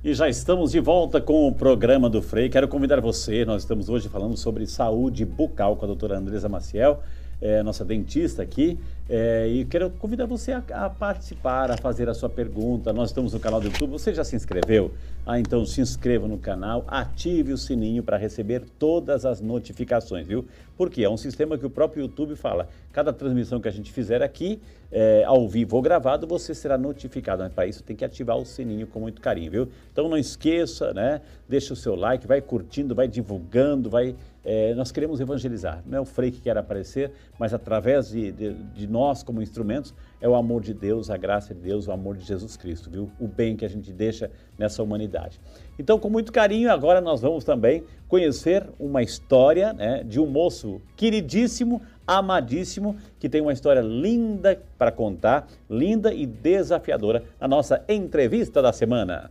E já estamos de volta com o programa do Frei. Quero convidar você, nós estamos hoje falando sobre saúde bucal com a doutora Andreza Maciel, é, nossa dentista aqui, é, e quero convidar você a, a participar, a fazer a sua pergunta. Nós estamos no canal do YouTube, você já se inscreveu? Ah, então se inscreva no canal, ative o sininho para receber todas as notificações, viu? Porque é um sistema que o próprio YouTube fala, cada transmissão que a gente fizer aqui, É, ao vivo ou gravado, você será notificado, mas para isso tem que ativar o sininho com muito carinho, viu? Então não esqueça, né? Deixa o seu like, vai curtindo, vai divulgando, vai... É, nós queremos evangelizar, não é o Frei que quer aparecer, mas através de, de, de nós como instrumentos, é o amor de Deus, a graça de Deus, o amor de Jesus Cristo, viu? O bem que a gente deixa nessa humanidade. Então, com muito carinho, agora nós vamos também conhecer uma história, né, de um moço queridíssimo, amadíssimo, que tem uma história linda para contar, linda e desafiadora, na nossa entrevista da semana.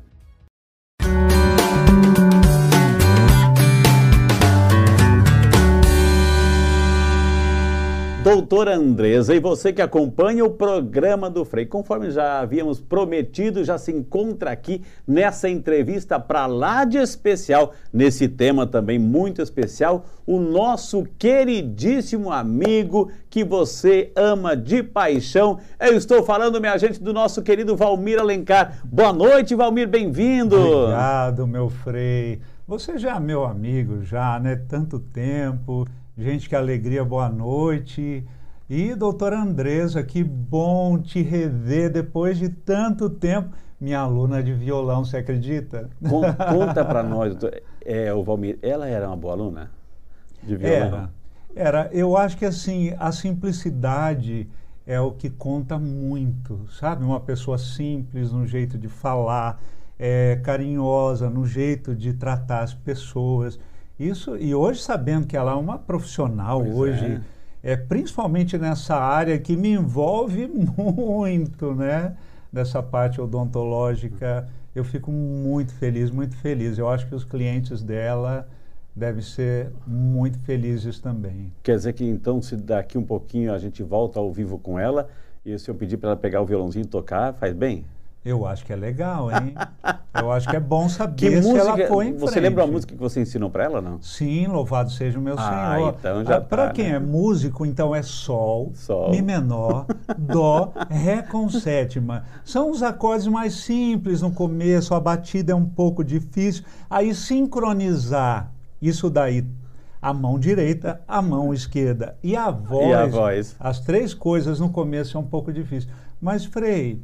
Doutora Andreza, e você que acompanha o programa do Frei, conforme já havíamos prometido, já se encontra aqui nessa entrevista para lá de especial, nesse tema também muito especial, o nosso queridíssimo amigo que você ama de paixão. Eu estou falando, minha gente, do nosso querido Walmir Alencar. Boa noite, Walmir, bem-vindo. Obrigado, meu Frei. Você já é meu amigo, já, né? Tanto tempo... Gente, que alegria, boa noite. E doutora Andreza, que bom te rever depois de tanto tempo. Minha aluna de violão, você acredita? Conta para nós, doutor, é, o Walmir, ela era uma boa aluna de violão? Era, era. Eu acho que assim, a simplicidade é o que conta muito, sabe? Uma pessoa simples no jeito de falar, é, carinhosa no jeito de tratar as pessoas. Isso, e hoje sabendo que ela é uma profissional, pois hoje, é. É, principalmente nessa área que me envolve muito, né? Dessa parte odontológica, eu fico muito feliz, muito feliz. Eu acho que os clientes dela devem ser muito felizes também. Quer dizer que então, se daqui um pouquinho a gente volta ao vivo com ela, e se eu pedir para ela pegar o violãozinho e tocar, faz bem? Eu acho que é legal, hein? Eu acho que é bom saber que se música, ela foi em frente. Você lembra a música que você ensinou para ela, não? Sim, Louvado Seja o Meu ah, Senhor. Então já ah, tá, para quem, né, é músico, então é sol, sol, mi menor, dó, ré com sétima. São os acordes mais simples no começo, a batida é um pouco difícil. Aí sincronizar isso daí, a mão direita, a mão esquerda e a voz. E a voz. As três coisas no começo é um pouco difícil. Mas, Frei...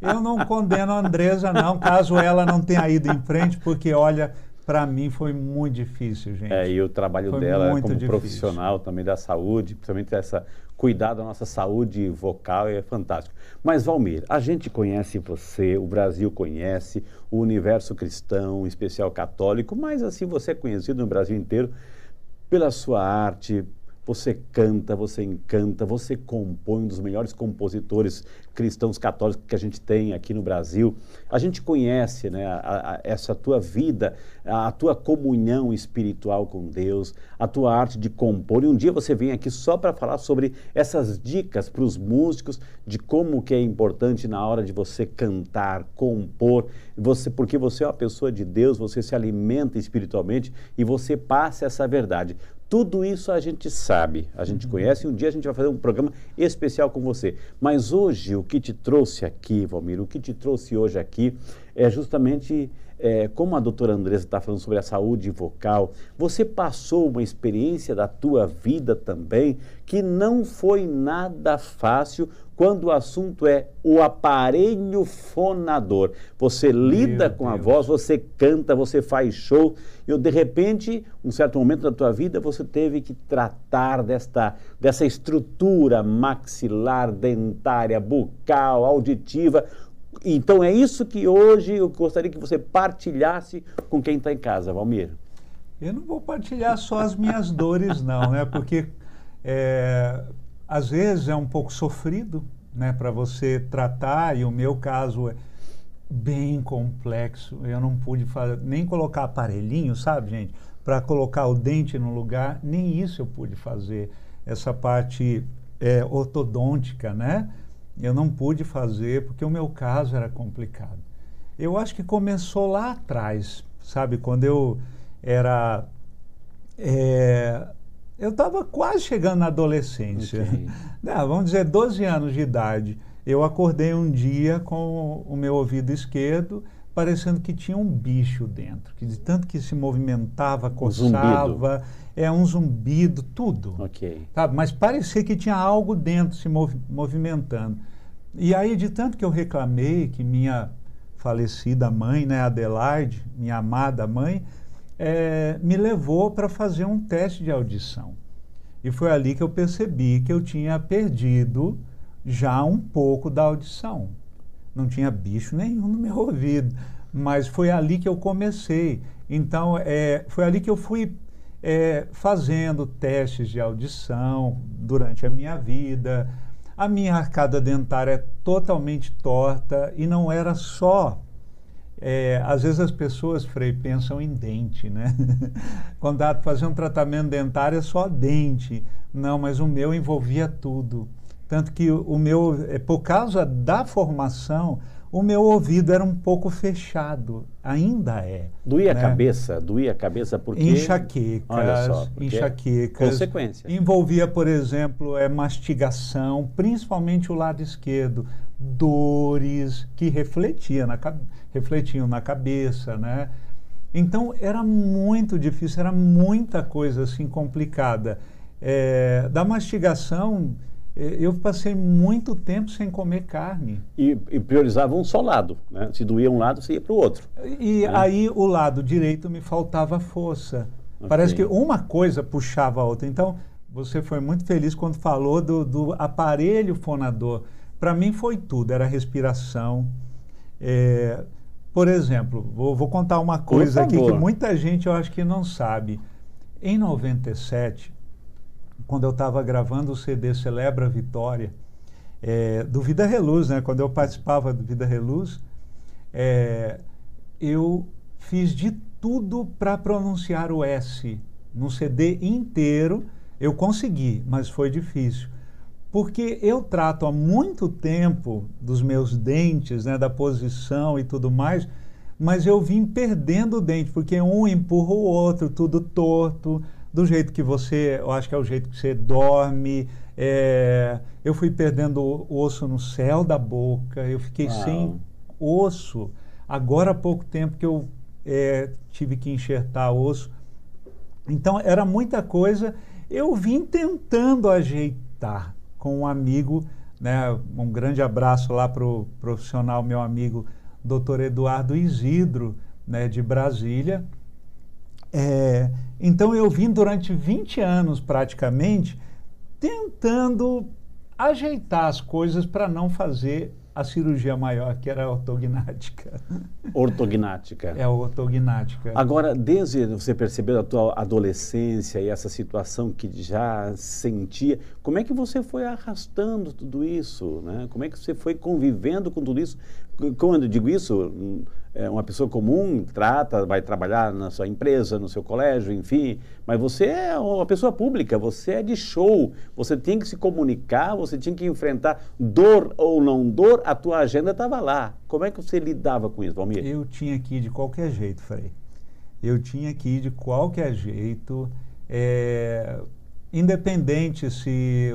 Eu não condeno a Andreza, não, caso ela não tenha ido em frente, porque, olha, para mim foi muito difícil, gente. É, e o trabalho foi dela como difícil. Profissional também da saúde, principalmente essa cuidar da nossa saúde vocal, é fantástico. Mas, Walmir, a gente conhece você, o Brasil conhece, o universo cristão, em especial católico, mas assim, você é conhecido no Brasil inteiro pela sua arte. Você canta, você encanta, você compõe, um dos melhores compositores cristãos católicos que a gente tem aqui no Brasil. A gente conhece, né, a, a, essa tua vida, a, a tua comunhão espiritual com Deus, a tua arte de compor. E um dia você vem aqui só para falar sobre essas dicas para os músicos, de como que é importante na hora de você cantar, compor, você, porque você é uma pessoa de Deus, você se alimenta espiritualmente e você passa essa verdade. Tudo isso a gente sabe, a gente uhum. conhece, e um dia a gente vai fazer um programa especial com você. Mas hoje, o que te trouxe aqui, Walmir, o que te trouxe hoje aqui é justamente, é, como a doutora Andreza está falando sobre a saúde vocal, você passou uma experiência da tua vida também que não foi nada fácil quando o assunto é o aparelho fonador. Você lida Meu com Deus. A voz, você canta, você faz show, e de repente, um certo momento da tua vida, você teve que tratar desta, dessa estrutura maxilar, dentária, bucal, auditiva. Então é isso que hoje eu gostaria que você partilhasse com quem está em casa, Walmir. Eu não vou partilhar só as minhas dores, não, né? Porque é, às vezes é um pouco sofrido, né, para você tratar, e o meu caso é bem complexo. Eu não pude fazer, nem colocar aparelhinho, sabe, gente? Para colocar o dente no lugar, nem isso eu pude fazer. Essa parte é, ortodôntica, né? Eu não pude fazer porque o meu caso era complicado. Eu acho que começou lá atrás, sabe? Quando eu era... É, eu estava quase chegando na adolescência. Okay. Não, vamos dizer, doze anos de idade. Eu acordei um dia com o meu ouvido esquerdo, parecendo que tinha um bicho dentro. Que de tanto que se movimentava, coçava... Um É um zumbido, tudo. Ok. Tá? Mas parecia que tinha algo dentro se mov movimentando. E aí, de tanto que eu reclamei, que minha falecida mãe, né, Adelaide, minha amada mãe, é, me levou para fazer um teste de audição. E foi ali que eu percebi que eu tinha perdido já um pouco da audição. Não tinha bicho nenhum no meu ouvido. Mas foi ali que eu comecei. Então, é, foi ali que eu fui... É, fazendo testes de audição durante a minha vida. A minha arcada dentária é totalmente torta, e não era só... É, às vezes as pessoas, Frei, pensam em dente, né? Quando dá para fazer um tratamento dentário é só dente. Não, mas o meu envolvia tudo. Tanto que o meu, por causa da formação... O meu ouvido era um pouco fechado, ainda é. Doía, né? A cabeça, doía a cabeça porque... Enxaquecas, olha só, porque enxaquecas. Consequência. Envolvia, por exemplo, é, mastigação, principalmente o lado esquerdo, dores que refletia na, refletiam na cabeça, né? Então, era muito difícil, era muita coisa assim complicada. É, da mastigação... Eu passei muito tempo sem comer carne. E, e priorizava um só lado, né? Se doía um lado, você ia para o outro. E né? Aí o lado direito me faltava força. Okay. Parece que uma coisa puxava a outra. Então, você foi muito feliz quando falou do, do aparelho fonador. Para mim foi tudo, era respiração. É, por exemplo, vou, vou contar uma coisa aqui que muita gente eu acho que não sabe. Em noventa e sete... quando eu estava gravando o C D Celebra a Vitória, é, do Vida Reluz, né? Quando eu participava do Vida Reluz, é, eu fiz de tudo para pronunciar o S. No C D inteiro eu consegui, mas foi difícil. Porque eu trato há muito tempo dos meus dentes, né? Da posição e tudo mais, mas eu vim perdendo o dente, porque um empurra o outro, tudo torto. Do jeito que você, eu acho que é o jeito que você dorme. É, eu fui perdendo o osso no céu da boca, eu fiquei Uau. Sem osso. Agora há pouco tempo que eu é, tive que enxertar osso. Então era muita coisa. Eu vim tentando ajeitar com um amigo né? Um grande abraço lá para o profissional, meu amigo, doutor Eduardo Isidro, né, de Brasília. É, então eu vim durante vinte anos praticamente tentando ajeitar as coisas para não fazer a cirurgia maior, que era a ortognática. Ortognática. É, a ortognática. Agora, desde você percebeu a tua adolescência e essa situação que já sentia, como é que você foi arrastando tudo isso, né? Como é que você foi convivendo com tudo isso? Quando eu digo isso, é uma pessoa comum trata, vai trabalhar na sua empresa, no seu colégio, enfim, mas você é uma pessoa pública, você é de show, você tem que se comunicar, você tinha que enfrentar dor ou não dor, a tua agenda estava lá. Como é que você lidava com isso, Walmir? Eu tinha que ir de qualquer jeito, Frei. Eu tinha que ir de qualquer jeito, é, independente se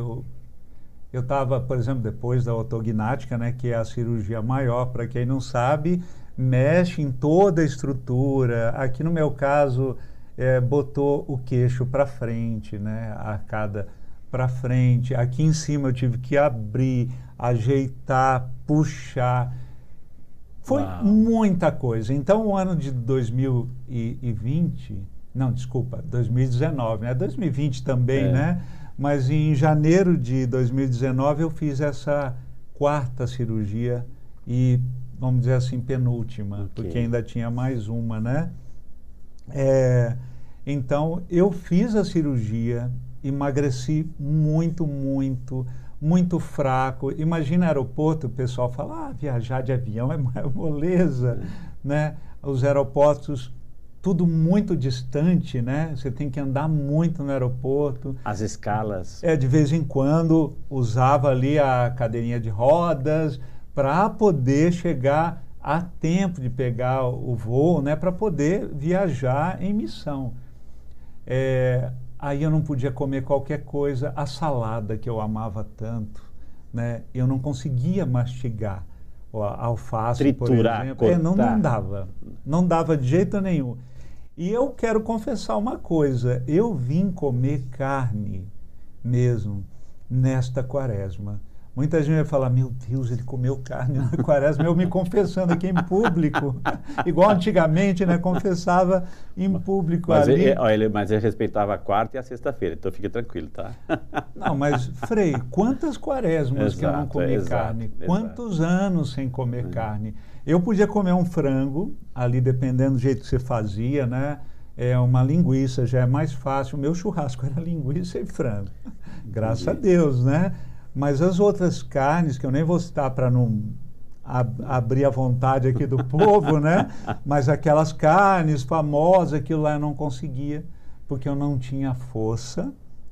eu estava, por exemplo, depois da ortognática, né, que é a cirurgia maior, para quem não sabe, mexe em toda a estrutura. Aqui no meu caso, é, botou o queixo para frente, né? A arcada para frente. Aqui em cima eu tive que abrir, ajeitar, puxar. Foi Uau. muita coisa. Então, o ano de dois mil e vinte, não, desculpa, dois mil e dezenove, né? dois mil e vinte também, é. né? Mas em janeiro de dois mil e dezenove eu fiz essa quarta cirurgia e, vamos dizer assim, penúltima, okay. porque ainda tinha mais uma, né? É, então, eu fiz a cirurgia, emagreci muito, muito, muito fraco. Imagina aeroporto, o pessoal fala, ah, viajar de avião é moleza, é. né? Os aeroportos, tudo muito distante, né? Você tem que andar muito no aeroporto. As escalas. É, de vez em quando, usava ali a cadeirinha de rodas, para poder chegar a tempo de pegar o voo, né, para poder viajar em missão. É, aí eu não podia comer qualquer coisa, a salada que eu amava tanto, né, eu não conseguia mastigar a alface, triturar, por exemplo, é, não, não dava, não dava de jeito nenhum. E eu quero confessar uma coisa, eu vim comer carne mesmo nesta quaresma. Muita gente vai falar, meu Deus, ele comeu carne na quaresma, eu me confessando aqui em público. Igual antigamente, né? Confessava em público mas ali. Ele, ó, ele, mas ele respeitava a quarta e a sexta-feira, então fica tranquilo, tá? Não, mas, Frei, quantas quaresmas exato, que eu não comi exato, carne? Exato. Quantos anos sem comer hum. carne? Eu podia comer um frango, ali dependendo do jeito que você fazia, né? É uma linguiça, já é mais fácil. O meu churrasco era linguiça e frango. Graças Sim. a Deus, né? Mas as outras carnes, que eu nem vou citar para não ab abrir a vontade aqui do povo, né? Mas aquelas carnes famosas, aquilo lá eu não conseguia, porque eu não tinha força,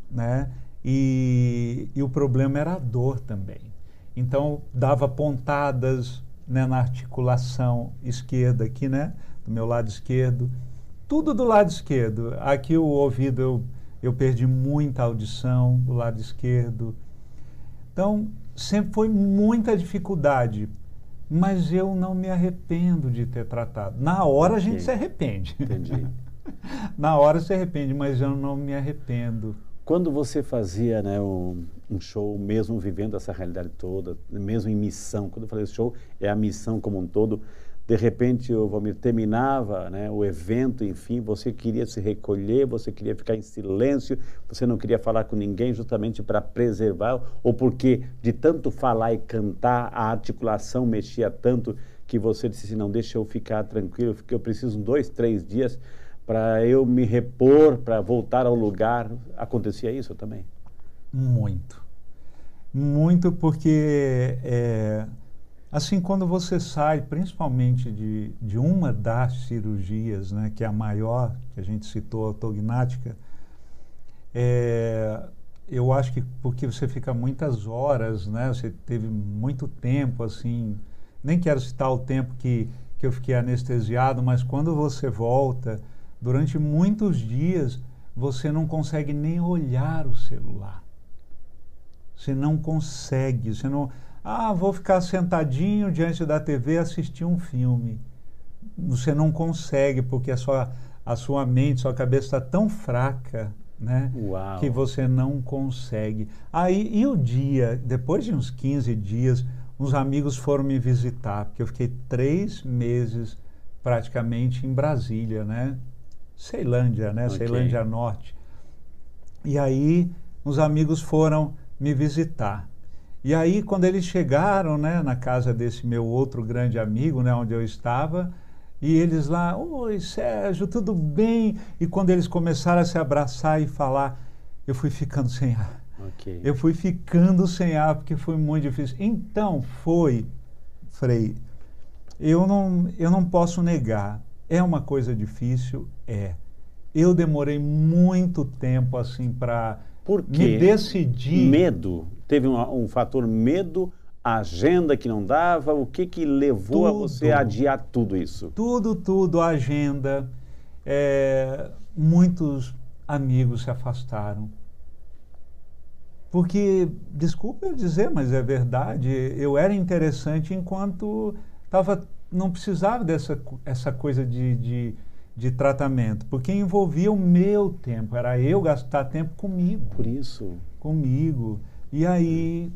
né? E, e o problema era a dor também. Então, dava pontadas, né, na articulação esquerda aqui, né? Do meu lado esquerdo. Tudo do lado esquerdo. Aqui o ouvido, eu, eu perdi muita audição do lado esquerdo. Então, sempre foi muita dificuldade, mas eu não me arrependo de ter tratado. Na hora okay. a gente se arrepende. Entendi. Na hora se arrepende, mas eu não me arrependo. Quando você fazia, né, um, um show, mesmo vivendo essa realidade toda, mesmo em missão, quando eu falei show, é a missão como um todo, de repente o Walmir terminava, né, o evento, enfim, você queria se recolher, você queria ficar em silêncio, você não queria falar com ninguém justamente para preservar, ou porque de tanto falar e cantar, a articulação mexia tanto que você disse, não, deixa eu ficar tranquilo, porque eu preciso dois, três dias para eu me repor, para voltar ao lugar. Acontecia isso também? Muito. Muito porque... É... Assim, quando você sai, principalmente de, de uma das cirurgias, né, que é a maior, que a gente citou, a ortognática, é, eu acho que porque você fica muitas horas, né, você teve muito tempo, assim, nem quero citar o tempo que, que eu fiquei anestesiado, mas quando você volta, durante muitos dias, você não consegue nem olhar o celular. Você não consegue, você não... Ah, vou ficar sentadinho diante da T V e assistir um filme. Você não consegue, porque a sua, a sua mente, sua cabeça está tão fraca, né? Uau. Que você não consegue. Aí, e o dia, depois de uns quinze dias, uns amigos foram me visitar, porque eu fiquei três meses praticamente em Brasília, né? Ceilândia, né? Okay. Ceilândia Norte. E aí, uns amigos foram me visitar. E aí, quando eles chegaram, né, na casa desse meu outro grande amigo, né, onde eu estava, e eles lá, oi, Sérgio, tudo bem? E quando eles começaram a se abraçar e falar, eu fui ficando sem ar. Okay. Eu fui ficando sem ar, porque foi muito difícil. Então, foi, Frei, eu não, eu não posso negar, é uma coisa difícil, é. Eu demorei muito tempo, assim, para me decidir. Medo? Teve um, um fator medo, a agenda que não dava, o que que levou tudo, a você a adiar tudo isso? Tudo, tudo, a agenda. É, muitos amigos se afastaram. Porque, desculpa eu dizer, mas é verdade, eu era interessante enquanto tava, não precisava dessa essa coisa de... de de tratamento, porque envolvia o meu tempo, era eu gastar tempo comigo. Por isso. Comigo. E aí,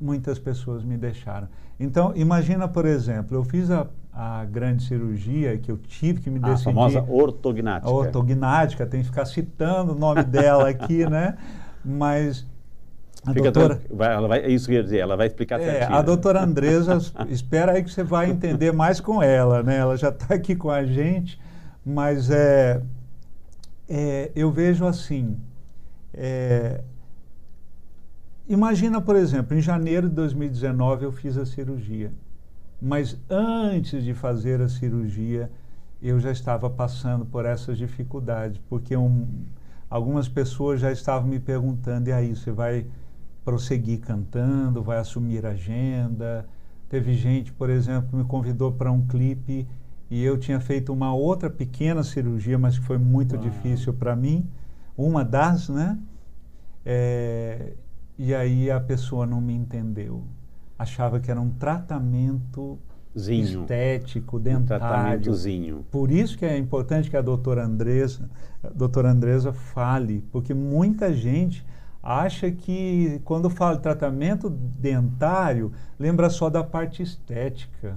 muitas pessoas me deixaram. Então, imagina, por exemplo, eu fiz a, a grande cirurgia que eu tive que me decidir. A famosa ortognática. A ortognática, tem que ficar citando o nome dela aqui, né? Mas... A Fica doutora, tão, vai, ela vai, isso que eu ia dizer, ela vai explicar é, certinho. A doutora Andreza, espera aí que você vai entender mais com ela, né? Ela já está aqui com a gente, mas é, é, eu vejo assim, é, imagina, por exemplo, em janeiro de dois mil e dezenove eu fiz a cirurgia, mas antes de fazer a cirurgia eu já estava passando por essas dificuldades, porque um, algumas pessoas já estavam me perguntando, e aí, você vai... prosseguir cantando, vai assumir a agenda. Teve gente, por exemplo, que me convidou para um clipe e eu tinha feito uma outra pequena cirurgia, mas que foi muito ah. difícil para mim, uma das, né? É, e aí a pessoa não me entendeu. Achava que era um tratamento Zinho. estético, dentário. Um por isso que é importante que a doutora Andreza, a doutora Andreza fale, porque muita gente... acha que quando fala tratamento dentário, lembra só da parte estética.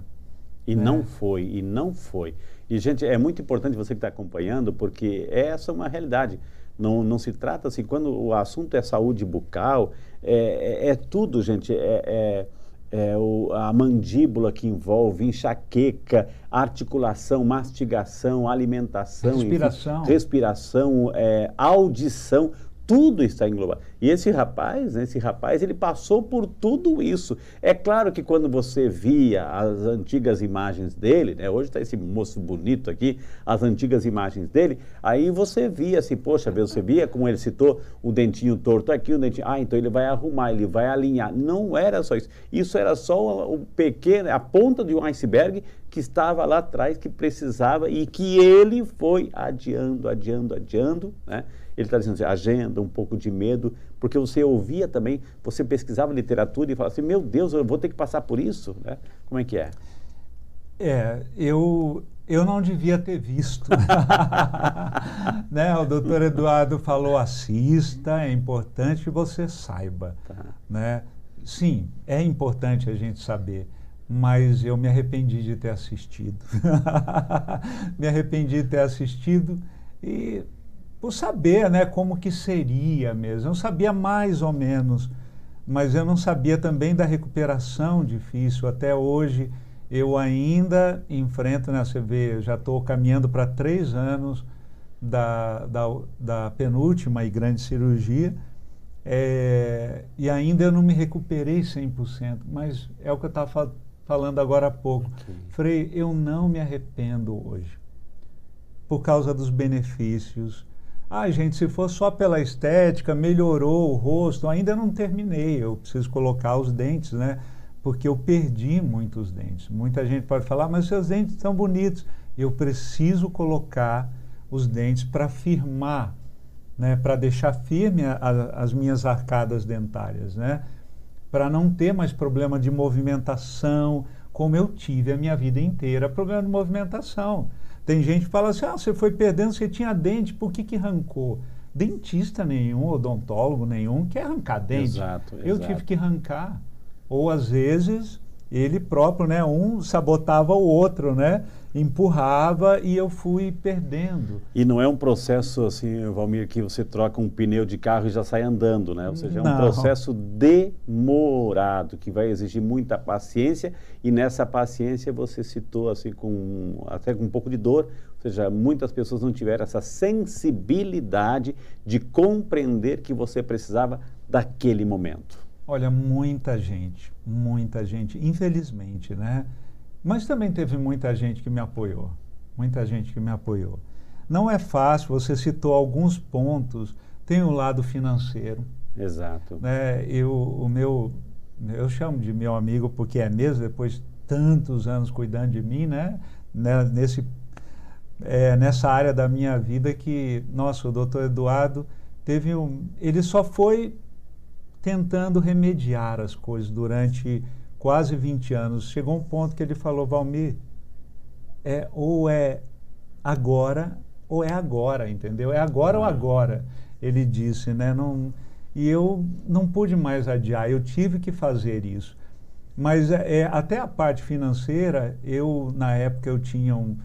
E né? não foi, e não foi. E, gente, é muito importante você que está acompanhando, porque essa é uma realidade. Não, não se trata assim, quando o assunto é saúde bucal, é, é, é tudo, gente, é, é, é o, a mandíbula que envolve, enxaqueca, articulação, mastigação, alimentação, respiração, enfim, respiração é, audição... Tudo está englobado. E esse rapaz, esse rapaz, ele passou por tudo isso. É claro que quando você via as antigas imagens dele, né? Hoje está esse moço bonito aqui, as antigas imagens dele, aí você via assim, poxa, você via, como ele citou, o dentinho torto aqui, o dentinho, ah, então ele vai arrumar, ele vai alinhar. Não era só isso. Isso era só o pequeno, a ponta de um iceberg que estava lá atrás, que precisava e que ele foi adiando, adiando, adiando, né? Ele está dizendo assim, agenda, um pouco de medo, porque você ouvia também, você pesquisava literatura e falava assim, meu Deus, eu vou ter que passar por isso, né? Como é que é? É, eu, eu não devia ter visto. Né? O doutor Eduardo falou, assista, é importante que você saiba. Tá. Né? Sim, é importante a gente saber, mas eu me arrependi de ter assistido. Me arrependi de ter assistido e... por saber, né, como que seria mesmo. Eu sabia mais ou menos, mas eu não sabia também da recuperação difícil. Até hoje eu ainda enfrento, né, você vê, eu já estou caminhando para três anos da, da, da penúltima e grande cirurgia, é, e ainda eu não me recuperei cem por cento, mas é o que eu estava fal- falando agora há pouco. Okay. Frei, eu não me arrependo hoje, por causa dos benefícios. Ah, gente, se for só pela estética, melhorou o rosto, ainda não terminei, eu preciso colocar os dentes, né? Porque eu perdi muitos dentes. Muita gente pode falar, mas seus dentes estão bonitos. Eu preciso colocar os dentes para firmar, né? Para deixar firme a, a, as minhas arcadas dentárias, né? Para não ter mais problema de movimentação, como eu tive a minha vida inteira, problema de movimentação. Tem gente que fala assim, ah, você foi perdendo, você tinha dente, por que que arrancou? dentista nenhum, odontólogo nenhum quer arrancar dente. Exato, exato. Eu tive que arrancar. Ou às vezes ele próprio, né, um sabotava o outro, né, empurrava e eu fui perdendo. E não é um processo assim, Walmir, que você troca um pneu de carro e já sai andando, né? Ou seja, é um não. processo demorado que vai exigir muita paciência, e nessa paciência você citou assim com até com um pouco de dor. Ou seja, muitas pessoas não tiveram essa sensibilidade de compreender que você precisava daquele momento. Olha, muita gente, muita gente, infelizmente, né? Mas também teve muita gente que me apoiou, muita gente que me apoiou. Não é fácil, você citou alguns pontos, tem o lado financeiro. Exato. Né? Eu, o meu, eu chamo de meu amigo porque é mesmo, depois de tantos anos cuidando de mim, né? Nesse É, nessa área da minha vida que, nossa, o doutor Eduardo teve um... Ele só foi tentando remediar as coisas durante quase vinte anos. Chegou um ponto que ele falou, Walmir, é, ou é agora ou é agora, entendeu? É agora ou agora, ele disse, né? Não, e eu não pude mais adiar, eu tive que fazer isso. Mas é, até a parte financeira, eu, na época, eu tinha um...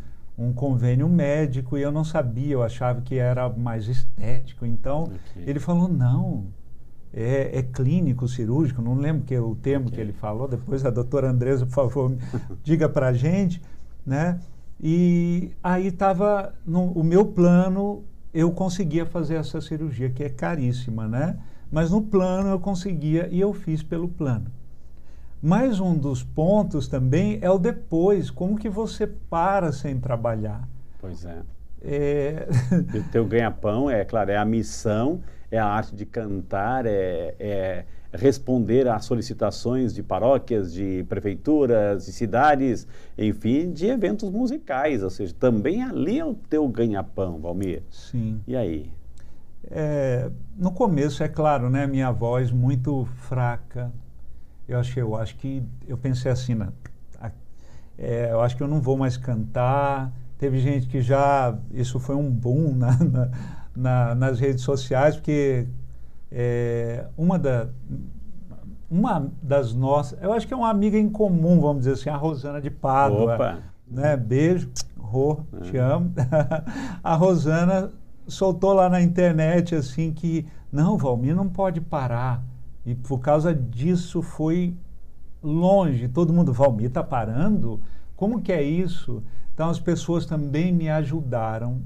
um convênio médico e eu não sabia, eu achava que era mais estético. Então, okay. ele falou, não, é, é clínico, cirúrgico, não lembro que, o termo okay. que ele falou, depois a doutora Andreza, por favor, diga pra gente, né? E aí estava o meu plano, eu conseguia fazer essa cirurgia, que é caríssima, né? Mas no plano eu conseguia e eu fiz pelo plano. Mais um dos pontos também é o depois, como que você para sem trabalhar. Pois é. é... O teu ganha-pão, é claro, é a missão, é a arte de cantar, é, é responder às solicitações de paróquias, de prefeituras, de cidades, enfim, de eventos musicais, ou seja, também ali é o teu ganha-pão, Walmir. Sim. E aí? É, no começo, é claro, né, minha voz muito fraca. Eu achei, eu acho que eu pensei assim, né? É, eu acho que eu não vou mais cantar. Teve gente que já, isso foi um boom na, na, na, nas redes sociais, porque é, uma, da, uma das nossas, eu acho que é uma amiga em comum, vamos dizer assim, a Rosana de Pádua. Opa. Né? Beijo, Rô, ah. te amo. A Rosana soltou lá na internet assim que, não, Walmir não pode parar. E por causa disso foi longe. Todo mundo, Walmir, está parando? Como que é isso? Então as pessoas também me ajudaram.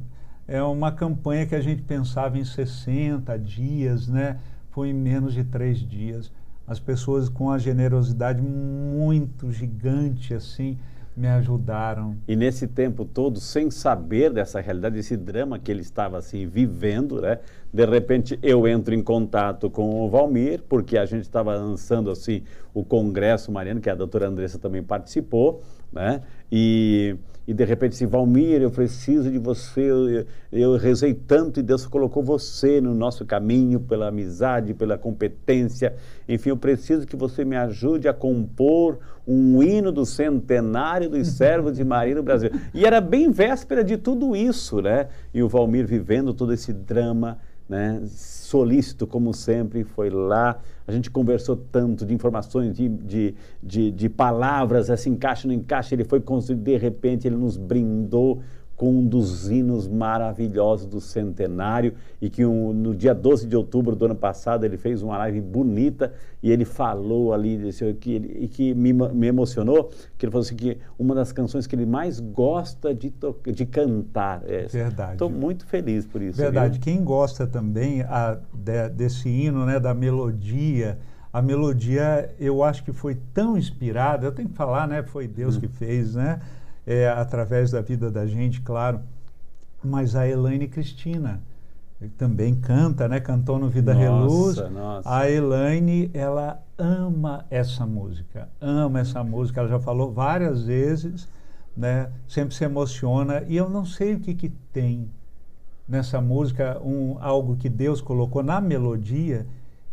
É uma campanha que a gente pensava em sessenta dias, né? Foi em menos de três dias. As pessoas com a generosidade muito gigante, assim, me ajudaram. E nesse tempo todo, sem saber dessa realidade, desse drama que ele estava assim vivendo, né? De repente eu entro em contato com o Walmir, porque a gente estava lançando assim o Congresso Mariano, que a doutora Andreza também participou, né? E, e de repente assim, Walmir, eu preciso de você, eu, eu rezei tanto e Deus colocou você no nosso caminho pela amizade, pela competência, enfim, eu preciso que você me ajude a compor um hino do centenário dos servos de Maria no Brasil. E era bem véspera de tudo isso, né? E o Walmir vivendo todo esse drama, né? Solícito, como sempre, foi lá. A gente conversou tanto de informações, de, de, de, de palavras, assim, encaixa, não encaixa. Ele foi construído, de repente, ele nos brindou com um dos hinos maravilhosos do centenário, e que um, no dia doze de outubro do ano passado ele fez uma live bonita e ele falou ali, disse, que ele, e que me, me emocionou, que ele falou assim que uma das canções que ele mais gosta de, de cantar é essa. Verdade. Estou muito feliz por isso. Verdade. Viu? Quem gosta também a, de, desse hino, né, da melodia, a melodia eu acho que foi tão inspirada, eu tenho que falar, né, foi Deus hum. que fez, né? É, através da vida da gente, claro, mas a Elaine Cristina também canta, né? Cantou no Vida Reluz. Nossa. A Elaine, ela ama essa música, ama essa música, ela já falou várias vezes, né? Sempre se emociona, e eu não sei o que que tem nessa música, um, algo que Deus colocou na melodia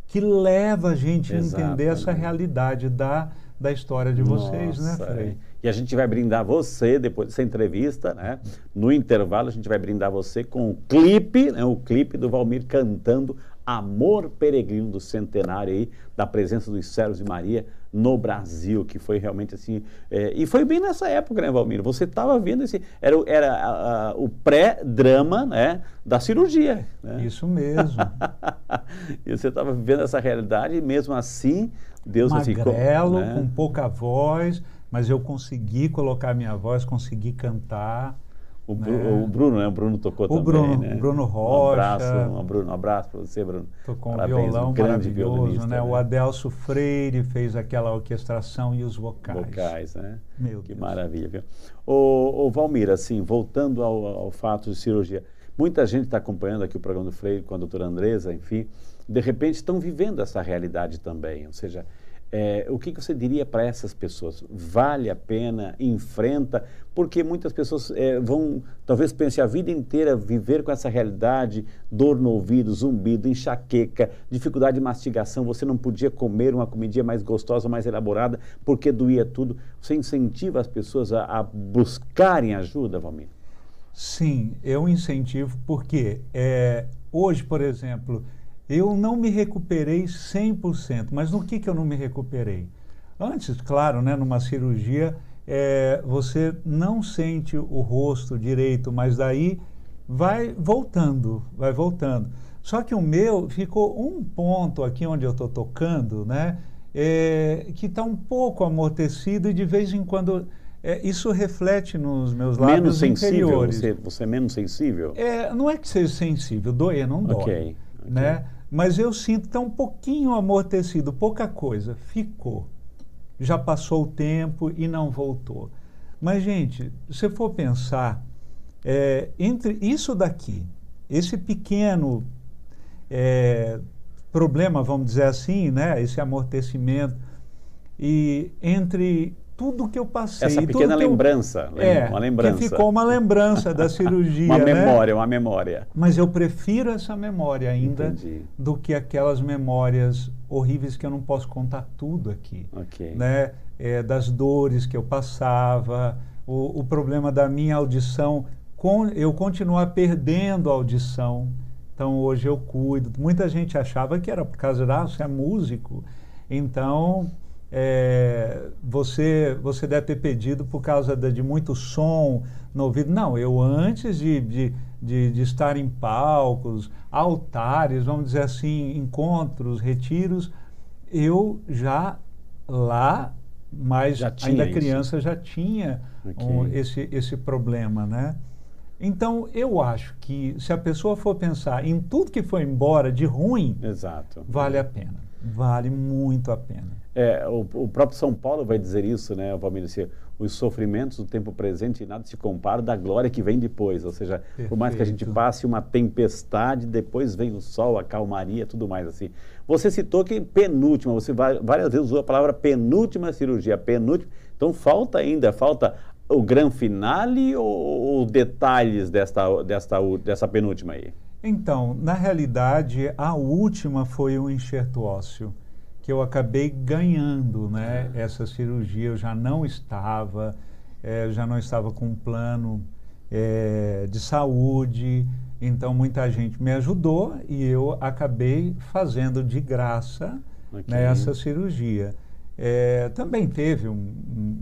que leva a gente a entender essa realidade da da história de vocês, nossa, né, Frei? É. E a gente vai brindar você, depois dessa entrevista, né? No intervalo, a gente vai brindar você com o clipe, né? O clipe do Walmir cantando Amor Peregrino, do centenário aí, da presença dos servos de Maria no Brasil, que foi realmente assim... É, e foi bem nessa época, né, Walmir? Você estava vendo esse... Era, era a, a, o pré-drama, né, da cirurgia. Né? Isso mesmo. E você estava vivendo essa realidade e mesmo assim... Deus magrelo, assim, né? Com pouca voz, mas eu consegui colocar minha voz, consegui cantar. O, né? Bru, o Bruno, né? O Bruno tocou o também, Bruno, né? O Bruno Rocha. Um abraço, um, Bruno, um abraço para você, Bruno. Tocou um parabéns, violão um maravilhoso, né? Né? O Adelso Freire fez aquela orquestração e os vocais. Vocais, né? Meu que Deus. Maravilha, viu? Ô, ô, Walmir, assim, voltando ao, ao fato de cirurgia, muita gente está acompanhando aqui o programa do Freire com a doutora Andreza, enfim... de repente estão vivendo essa realidade também, ou seja, é, o que você diria para essas pessoas? Vale a pena, enfrenta, porque muitas pessoas é, vão, talvez pensem a vida inteira, viver com essa realidade, dor no ouvido, zumbido, enxaqueca, dificuldade de mastigação, você não podia comer uma comidinha mais gostosa, mais elaborada, porque doía tudo. Você incentiva as pessoas a, a buscarem ajuda, Walmir? Sim, eu incentivo porque é, hoje, por exemplo... Eu não me recuperei cem por cento, mas no que, que eu não me recuperei? Antes, claro, né, numa cirurgia, é, você não sente o rosto direito, mas daí vai voltando, vai voltando. Só que o meu ficou um ponto aqui onde eu estou tocando, né, é, que está um pouco amortecido e de vez em quando... É, isso reflete nos meus lábios menos sensível, inferiores. Você, você é menos sensível? É, não é que seja sensível, doer não dói. Okay. Né? Okay. Mas eu sinto que está um pouquinho amortecido, pouca coisa, ficou. Já passou o tempo e não voltou. Mas, gente, se for pensar, é, entre isso daqui, esse pequeno é, problema, vamos dizer assim, né? Esse amortecimento, e entre tudo que eu passei... Essa pequena lembrança, eu, é, uma lembrança. Que ficou uma lembrança da cirurgia, uma memória, né? Uma memória. Mas eu prefiro essa memória ainda entendi. Do que aquelas memórias horríveis que eu não posso contar tudo aqui. Okay. Né? É, das dores que eu passava, o, o problema da minha audição, com, eu continuar perdendo a audição. Então hoje eu cuido. Muita gente achava que era por causa da... Ah, você é músico, então... É, você, você deve ter pedido por causa de, de muito som no ouvido. Não, eu antes de, de, de, de estar em palcos, altares, vamos dizer assim, encontros, retiros, eu já lá, mas já ainda criança, isso. já tinha okay. um, esse, esse problema, né? Então, eu acho que se a pessoa for pensar em tudo que foi embora de ruim, exato. Vale a pena. Vale muito a pena. É, o, o próprio São Paulo vai dizer isso, né, Walmir? Os sofrimentos do tempo presente e nada se compara da glória que vem depois. Ou seja, perfeito. Por mais que a gente passe uma tempestade, depois vem o sol, a calmaria, tudo mais assim. Você citou que penúltima, você várias vezes usou a palavra penúltima cirurgia, penúltima. Então falta ainda, falta o gran finale ou, ou detalhes desta, desta, dessa penúltima aí? Então, na realidade, a última foi um enxerto ósseo, que eu acabei ganhando, né? Ah. Essa cirurgia eu já não estava, é, já não estava com um plano é, de saúde, então muita gente me ajudou e eu acabei fazendo de graça okay. né, essa cirurgia. É, também teve um,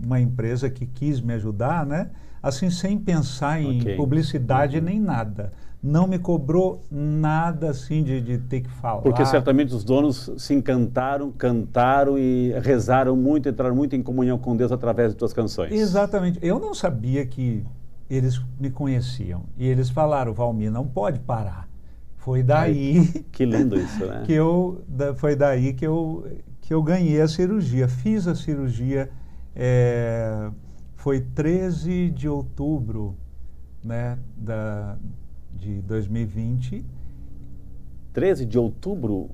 uma empresa que quis me ajudar, né? Assim, sem pensar em okay. publicidade uhum. nem nada. Não me cobrou nada assim de, de ter que falar. Porque certamente os donos se encantaram, cantaram e rezaram muito, entraram muito em comunhão com Deus através de tuas canções. Exatamente. Eu não sabia que eles me conheciam. E eles falaram, Walmir, não pode parar. Foi daí... Ai, que lindo isso, né? que eu, foi daí que eu, que eu ganhei a cirurgia. Fiz a cirurgia, é, foi treze de outubro, né, da... de dois mil e vinte. treze de outubro?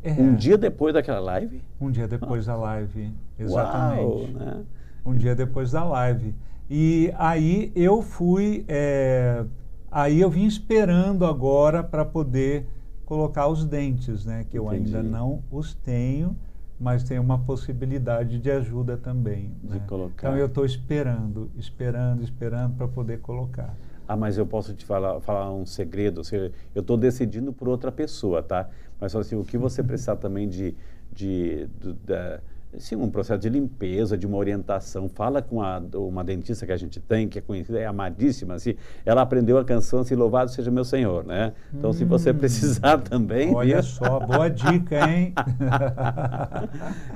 É. Um dia depois daquela live? Um dia depois ah. da live, exatamente. Uau, né? Um dia depois da live. E aí eu fui, é, aí eu vim esperando agora para poder colocar os dentes, né? Que eu entendi. Ainda não os tenho, mas tem uma possibilidade de ajuda também. De né? colocar. Então eu estou esperando, esperando, esperando para poder colocar. Ah, mas eu posso te falar, falar um segredo, ou seja, eu estou decidindo por outra pessoa, tá? Mas assim, o que você precisar também de, de, de, de assim, um processo de limpeza, de uma orientação, fala com a, uma dentista que a gente tem, que é conhecida, é amadíssima, assim, ela aprendeu a canção assim, Louvado Seja o Meu Senhor, né? Então, hum, se você precisar também... Olha viu? Só, boa dica, hein?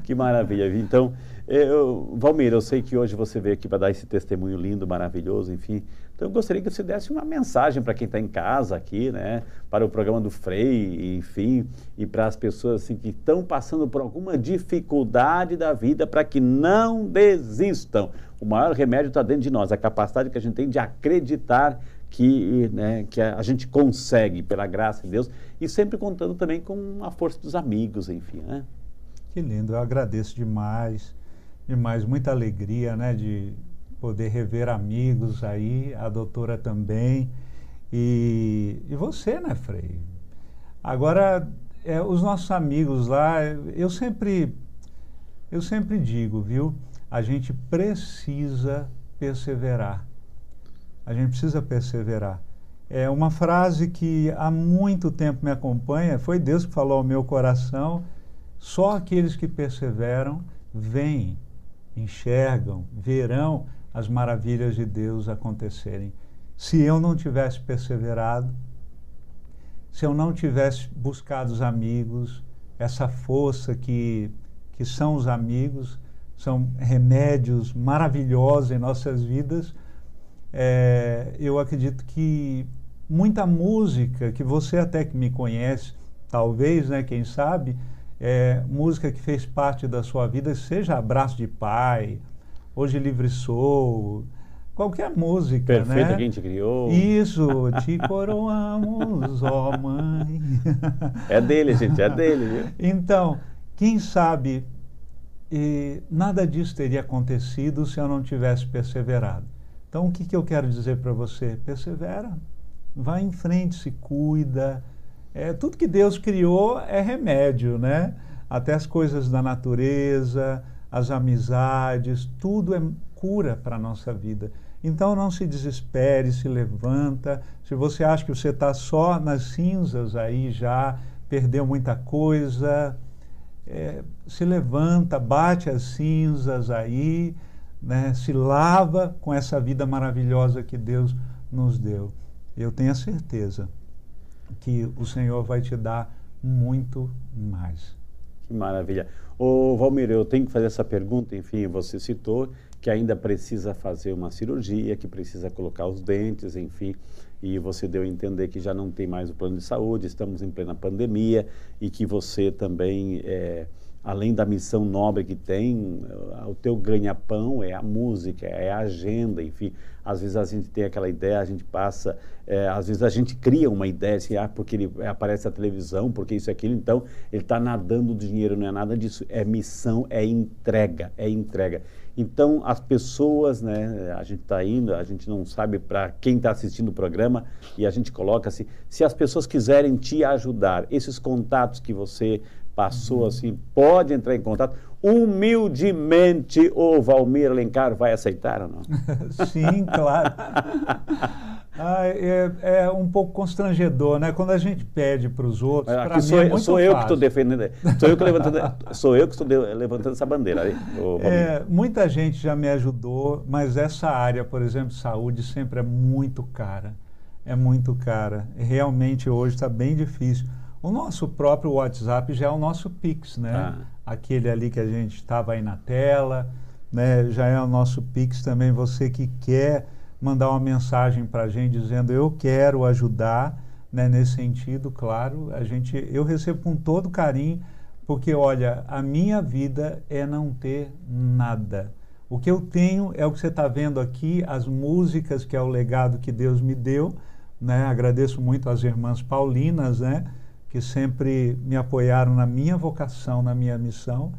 Que maravilha, então... Eu, Walmir, eu sei que hoje você veio aqui para dar esse testemunho lindo, maravilhoso, enfim. Então eu gostaria que você desse uma mensagem para quem está em casa aqui, né? Para o programa do Frei, enfim, e para as pessoas assim, que estão passando por alguma dificuldade da vida, para que não desistam. O maior remédio está dentro de nós, a capacidade que a gente tem de acreditar que, né, que a gente consegue, pela graça de Deus, e sempre contando também com a força dos amigos, enfim, né? Que lindo, eu agradeço demais. Demais, muita alegria, né, de poder rever amigos aí, a doutora também, e, e você, né, Frei? Agora, é, os nossos amigos lá, eu sempre, eu sempre digo, viu, a gente precisa perseverar, a gente precisa perseverar. É uma frase que há muito tempo me acompanha, foi Deus que falou ao meu coração, só aqueles que perseveram veem, enxergam, verão as maravilhas de Deus acontecerem. Se eu não tivesse perseverado, se eu não tivesse buscado os amigos, essa força que, que são os amigos, são remédios maravilhosos em nossas vidas, é, eu acredito que muita música, que você até que me conhece, talvez, né, quem sabe... É, música que fez parte da sua vida, seja Abraço de Pai, Hoje Livre Sou, qualquer música, perfeito, né? Perfeito, quem te criou. Isso, te coroamos, ó mãe. É dele, gente, é dele. Viu? Então, quem sabe, e nada disso teria acontecido se eu não tivesse perseverado. Então, o que, que eu quero dizer para você? Persevera, vai em frente, se cuida. É, tudo que Deus criou é remédio, né? Até as coisas da natureza, as amizades, tudo é cura para a nossa vida. Então não se desespere, se levanta. Se você acha que você está só nas cinzas aí já, perdeu muita coisa, é, se levanta, bate as cinzas aí, né? Se lava com essa vida maravilhosa que Deus nos deu. Eu tenho a certeza que o Senhor vai te dar muito mais. Que maravilha. Ô, Walmir, eu tenho que fazer essa pergunta, enfim, você citou que ainda precisa fazer uma cirurgia, que precisa colocar os dentes, enfim, e você deu a entender que já não tem mais o plano de saúde, estamos em plena pandemia, e que você também, é, além da missão nobre que tem, o teu ganha-pão é a música, é a agenda, enfim. Às vezes a gente tem aquela ideia, a gente passa... É, às vezes a gente cria uma ideia, assim, ah, porque ele aparece na televisão, porque isso e aquilo, então ele está nadando do dinheiro, não é nada disso. É missão, é entrega, é entrega. Então as pessoas, né, a gente está indo, a gente não sabe para quem está assistindo o programa, e a gente coloca assim, se as pessoas quiserem te ajudar, esses contatos que você... passou assim, pode entrar em contato. Humildemente, o Walmir Alencar vai aceitar ou não? Sim, claro. Ah, é, é um pouco constrangedor, né? Quando a gente pede para os outros, para mim sou, é muito sou eu fácil. Que estou defendendo, sou eu que levantando, sou eu que estou levantando essa bandeira. Aí, é, muita gente já me ajudou, mas essa área, por exemplo, saúde, sempre é muito cara. É muito cara. Realmente hoje está bem difícil. O nosso próprio WhatsApp já é o nosso Pix, né? Ah. Aquele ali que a gente estava aí na tela, né? Já é o nosso Pix também. Você que quer mandar uma mensagem para a gente dizendo eu quero ajudar, né? Nesse sentido, claro, a gente, eu recebo com todo carinho, porque olha, a minha vida é não ter nada. O que eu tenho é o que você está vendo aqui, as músicas, que é o legado que Deus me deu, né? Agradeço muito às irmãs paulinas, né? Que sempre me apoiaram na minha vocação, na minha missão,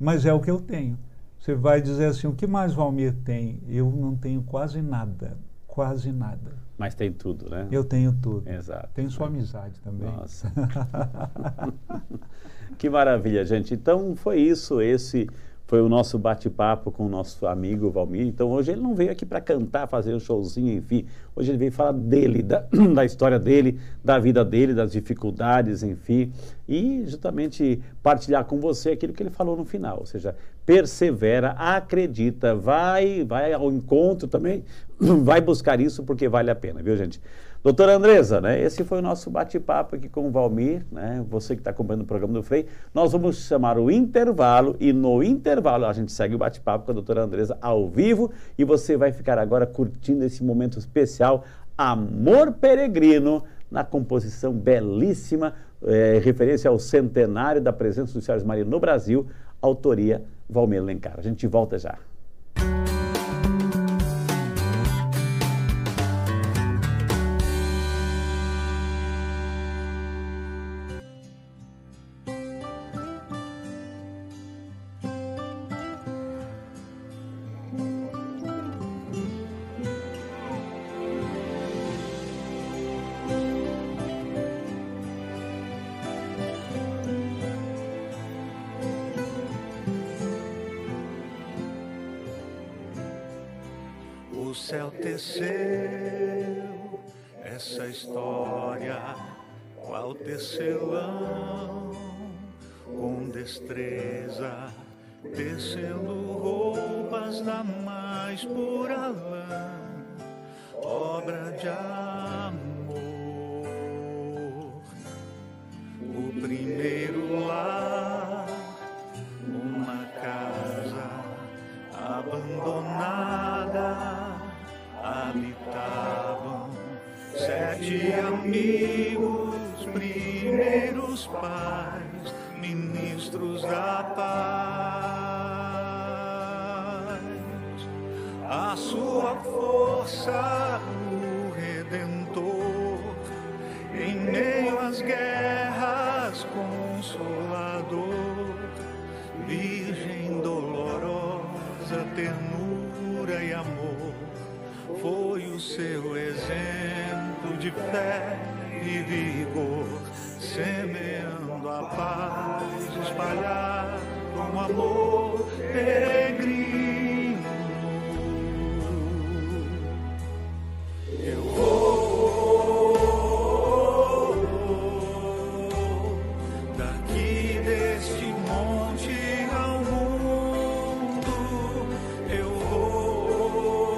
mas é o que eu tenho. Você vai dizer assim, o que mais Walmir tem? Eu não tenho quase nada, quase nada. Mas tem tudo, né? Eu tenho tudo. Exato. Tenho sua amizade também. Nossa. Que maravilha, gente. Então, foi isso. Esse foi o nosso bate-papo com o nosso amigo Walmir. Então, hoje ele não veio aqui para cantar, fazer um showzinho, enfim. Hoje ele veio falar dele, da, da história dele, da vida dele, das dificuldades, enfim. E justamente partilhar com você aquilo que ele falou no final. Ou seja, persevera, acredita, vai, vai ao encontro também, vai buscar isso porque vale a pena, viu, gente? Doutora Andreza, né, esse foi o nosso bate-papo aqui com o Walmir, né, você que está acompanhando o programa do Frei. Nós vamos chamar o intervalo e no intervalo a gente segue o bate-papo com a doutora Andreza ao vivo e você vai ficar agora curtindo esse momento especial Amor Peregrino, na composição belíssima, é, referência ao centenário da presença dos Servos de Maria no Brasil, autoria Walmir Alencar. A gente volta já. O céu teceu essa história, qual tecelão, com destreza, tecendo roupas da mais pura lã, obra de amor. O primeiro lar, uma casa abandonada, habitavam sete amigos, primeiros pais, ministros da paz. A sua força, o Redentor, em meio às guerras, consolador, Virgem dolorosa, ternura e amor. Foi o seu exemplo de fé e vigor, semeando a paz, espalhado com amor peregrino. Eu vou daqui deste monte ao mundo, eu vou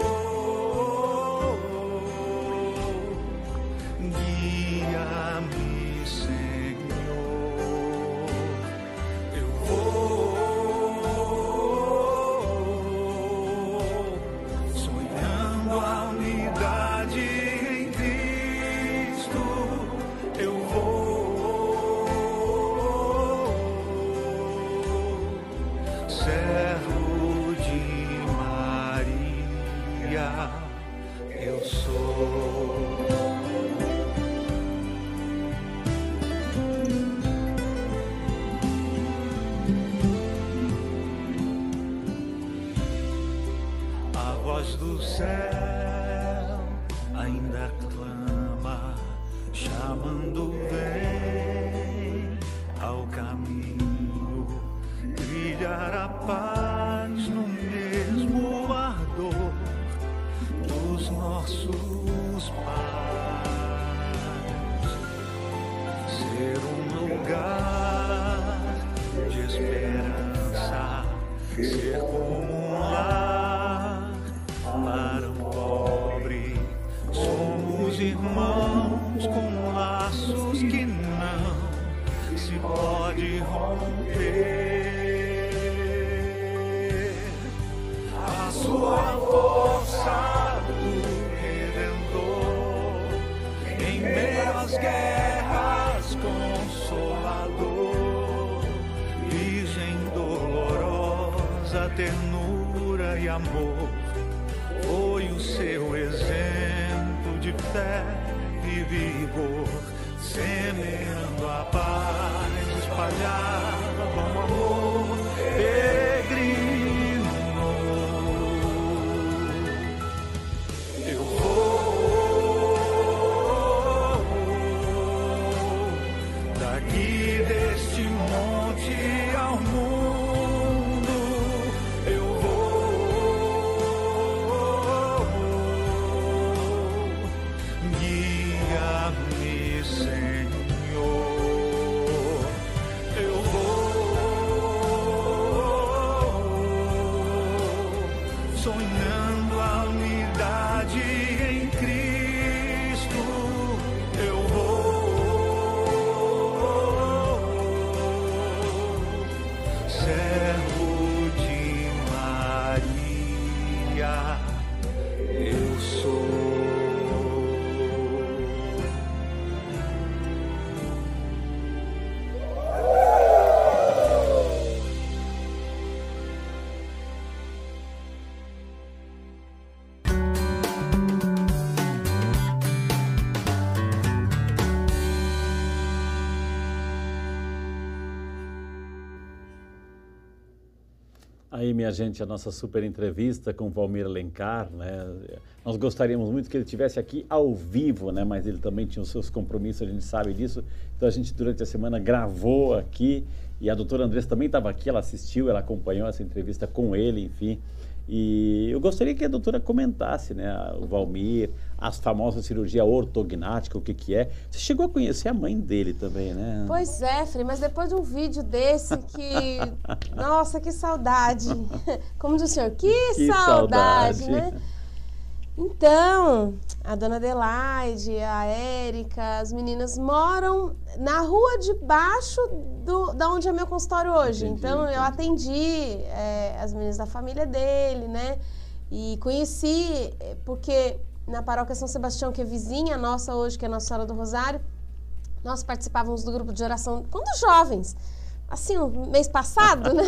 peregrino, eu vou. buscando a unidade em Cristo, eu vou, servo de Maria, eu sou. Aí, minha gente, a nossa super entrevista com o Walmir Alencar, né? Nós gostaríamos muito que ele estivesse aqui ao vivo, né? Mas ele também tinha os seus compromissos, a gente sabe disso. Então, a gente, durante a semana, gravou aqui e a doutora Andreza também estava aqui, ela assistiu, ela acompanhou essa entrevista com ele, enfim. E eu gostaria que a doutora comentasse, né? O Walmir, as famosas cirurgia ortognática, o que que é. Você chegou a conhecer a mãe dele também, né? Pois é, Fri, mas depois de um vídeo desse que... Nossa, que saudade! Como diz o senhor, que, que saudade, saudade, né? Então, a dona Adelaide, a Érica, as meninas moram na rua de baixo do, da onde é meu consultório hoje. Entendi, então, entendi. Eu atendi é, as meninas da família dele, né? E conheci, porque na paróquia São Sebastião, que é vizinha nossa hoje, que é Nossa Senhora do Rosário, nós participávamos do grupo de oração quando jovens. Assim, um mês passado, né?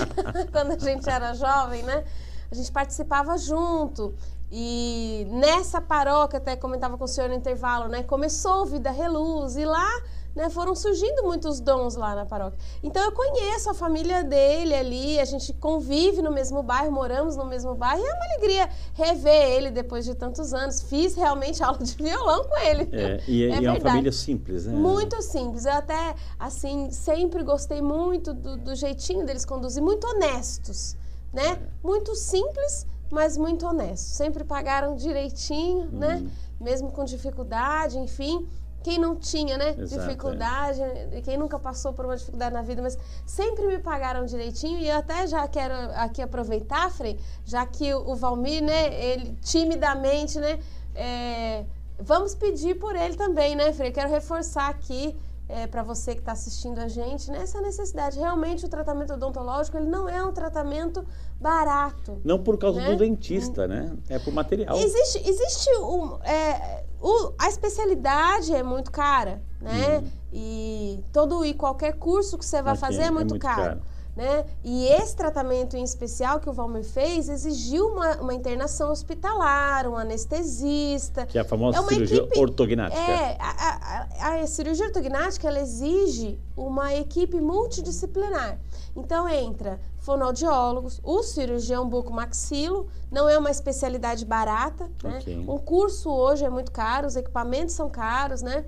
Quando a gente era jovem, né? A gente participava junto. E nessa paróquia, até comentava com o senhor no intervalo, né? Começou Vida Reluz e lá, né, foram surgindo muitos dons lá na paróquia. Então eu conheço a família dele ali, a gente convive no mesmo bairro, moramos no mesmo bairro e é uma alegria rever ele depois de tantos anos. Fiz realmente aula de violão com ele. É, e é, é, e é uma família simples, né? Muito simples. Eu até, assim, sempre gostei muito do, do jeitinho deles conduzir, muito honestos, né? É. Muito simples, mas muito honesto. Sempre pagaram direitinho, hum. né? Mesmo com dificuldade, enfim. Quem não tinha, né? Exato, dificuldade, é. Quem nunca passou por uma dificuldade na vida, mas sempre me pagaram direitinho. E eu até já quero aqui aproveitar, Frei, já que o Walmir, né? Ele timidamente, né? É, vamos pedir por ele também, né, Frei? Quero reforçar aqui é, para você que está assistindo a gente, né? Essa necessidade. Realmente, o tratamento odontológico, ele não é um tratamento barato. Não por causa, né, do dentista, né? É por material. Existe, existe um, é, o, a especialidade é muito cara, né? Hum. E todo e qualquer curso que você vai okay, fazer é muito, é muito caro, caro, né? E esse tratamento em especial que o Walmir fez exigiu uma, uma internação hospitalar, um anestesista. Que é a famosa é uma cirurgia equipe, ortognática. É, a, a, a cirurgia ortognática, ela exige uma equipe multidisciplinar. Então entra fonoaudiólogos, o cirurgião bucomaxilo, não é uma especialidade barata, okay, né? Um curso hoje é muito caro, os equipamentos são caros, né?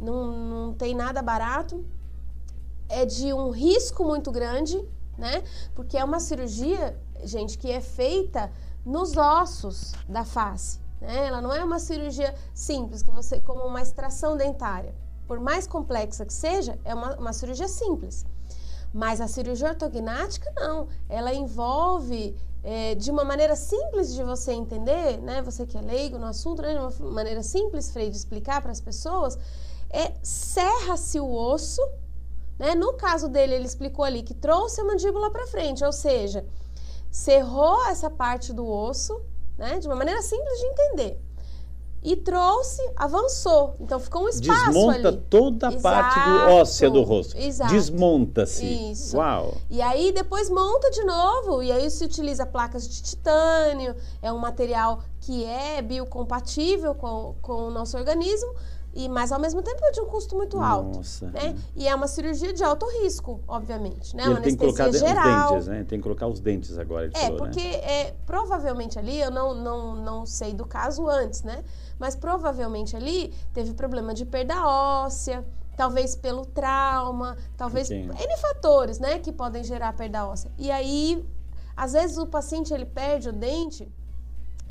Não, não tem nada barato. É de um risco muito grande, né? Porque é uma cirurgia, gente, que é feita nos ossos da face, né? Ela não é uma cirurgia simples, que você, como uma extração dentária. Por mais complexa que seja, é uma, uma cirurgia simples. Mas a cirurgia ortognática, não. Ela envolve, é, de uma maneira simples de você entender, né? Você que é leigo no assunto, né? De uma maneira simples, Frei, de explicar para as pessoas, é serra-se o osso, né? No caso dele, ele explicou ali que trouxe a mandíbula para frente, ou seja, serrou essa parte do osso, né? De uma maneira simples de entender. E trouxe, avançou. Então ficou um espaço. Desmonta ali toda a exato, parte do óssea do rosto. Exato. Desmonta-se. Isso. Uau. E aí depois monta de novo. E aí se utiliza placas de titânio. É um material que é biocompatível com, com o nosso organismo. E, mas, ao mesmo tempo, é de um custo muito alto. Nossa. Né? E é uma cirurgia de alto risco, obviamente. Né? Uma anestesia geral. Dentes, né? Tem que colocar os dentes agora. Ele é, falou, porque né? é, provavelmente ali, eu não, não, não sei do caso antes, né? Mas provavelmente ali teve problema de perda óssea, talvez pelo trauma, talvez okay. N fatores, né, que podem gerar perda óssea. E aí, às vezes, o paciente ele perde o dente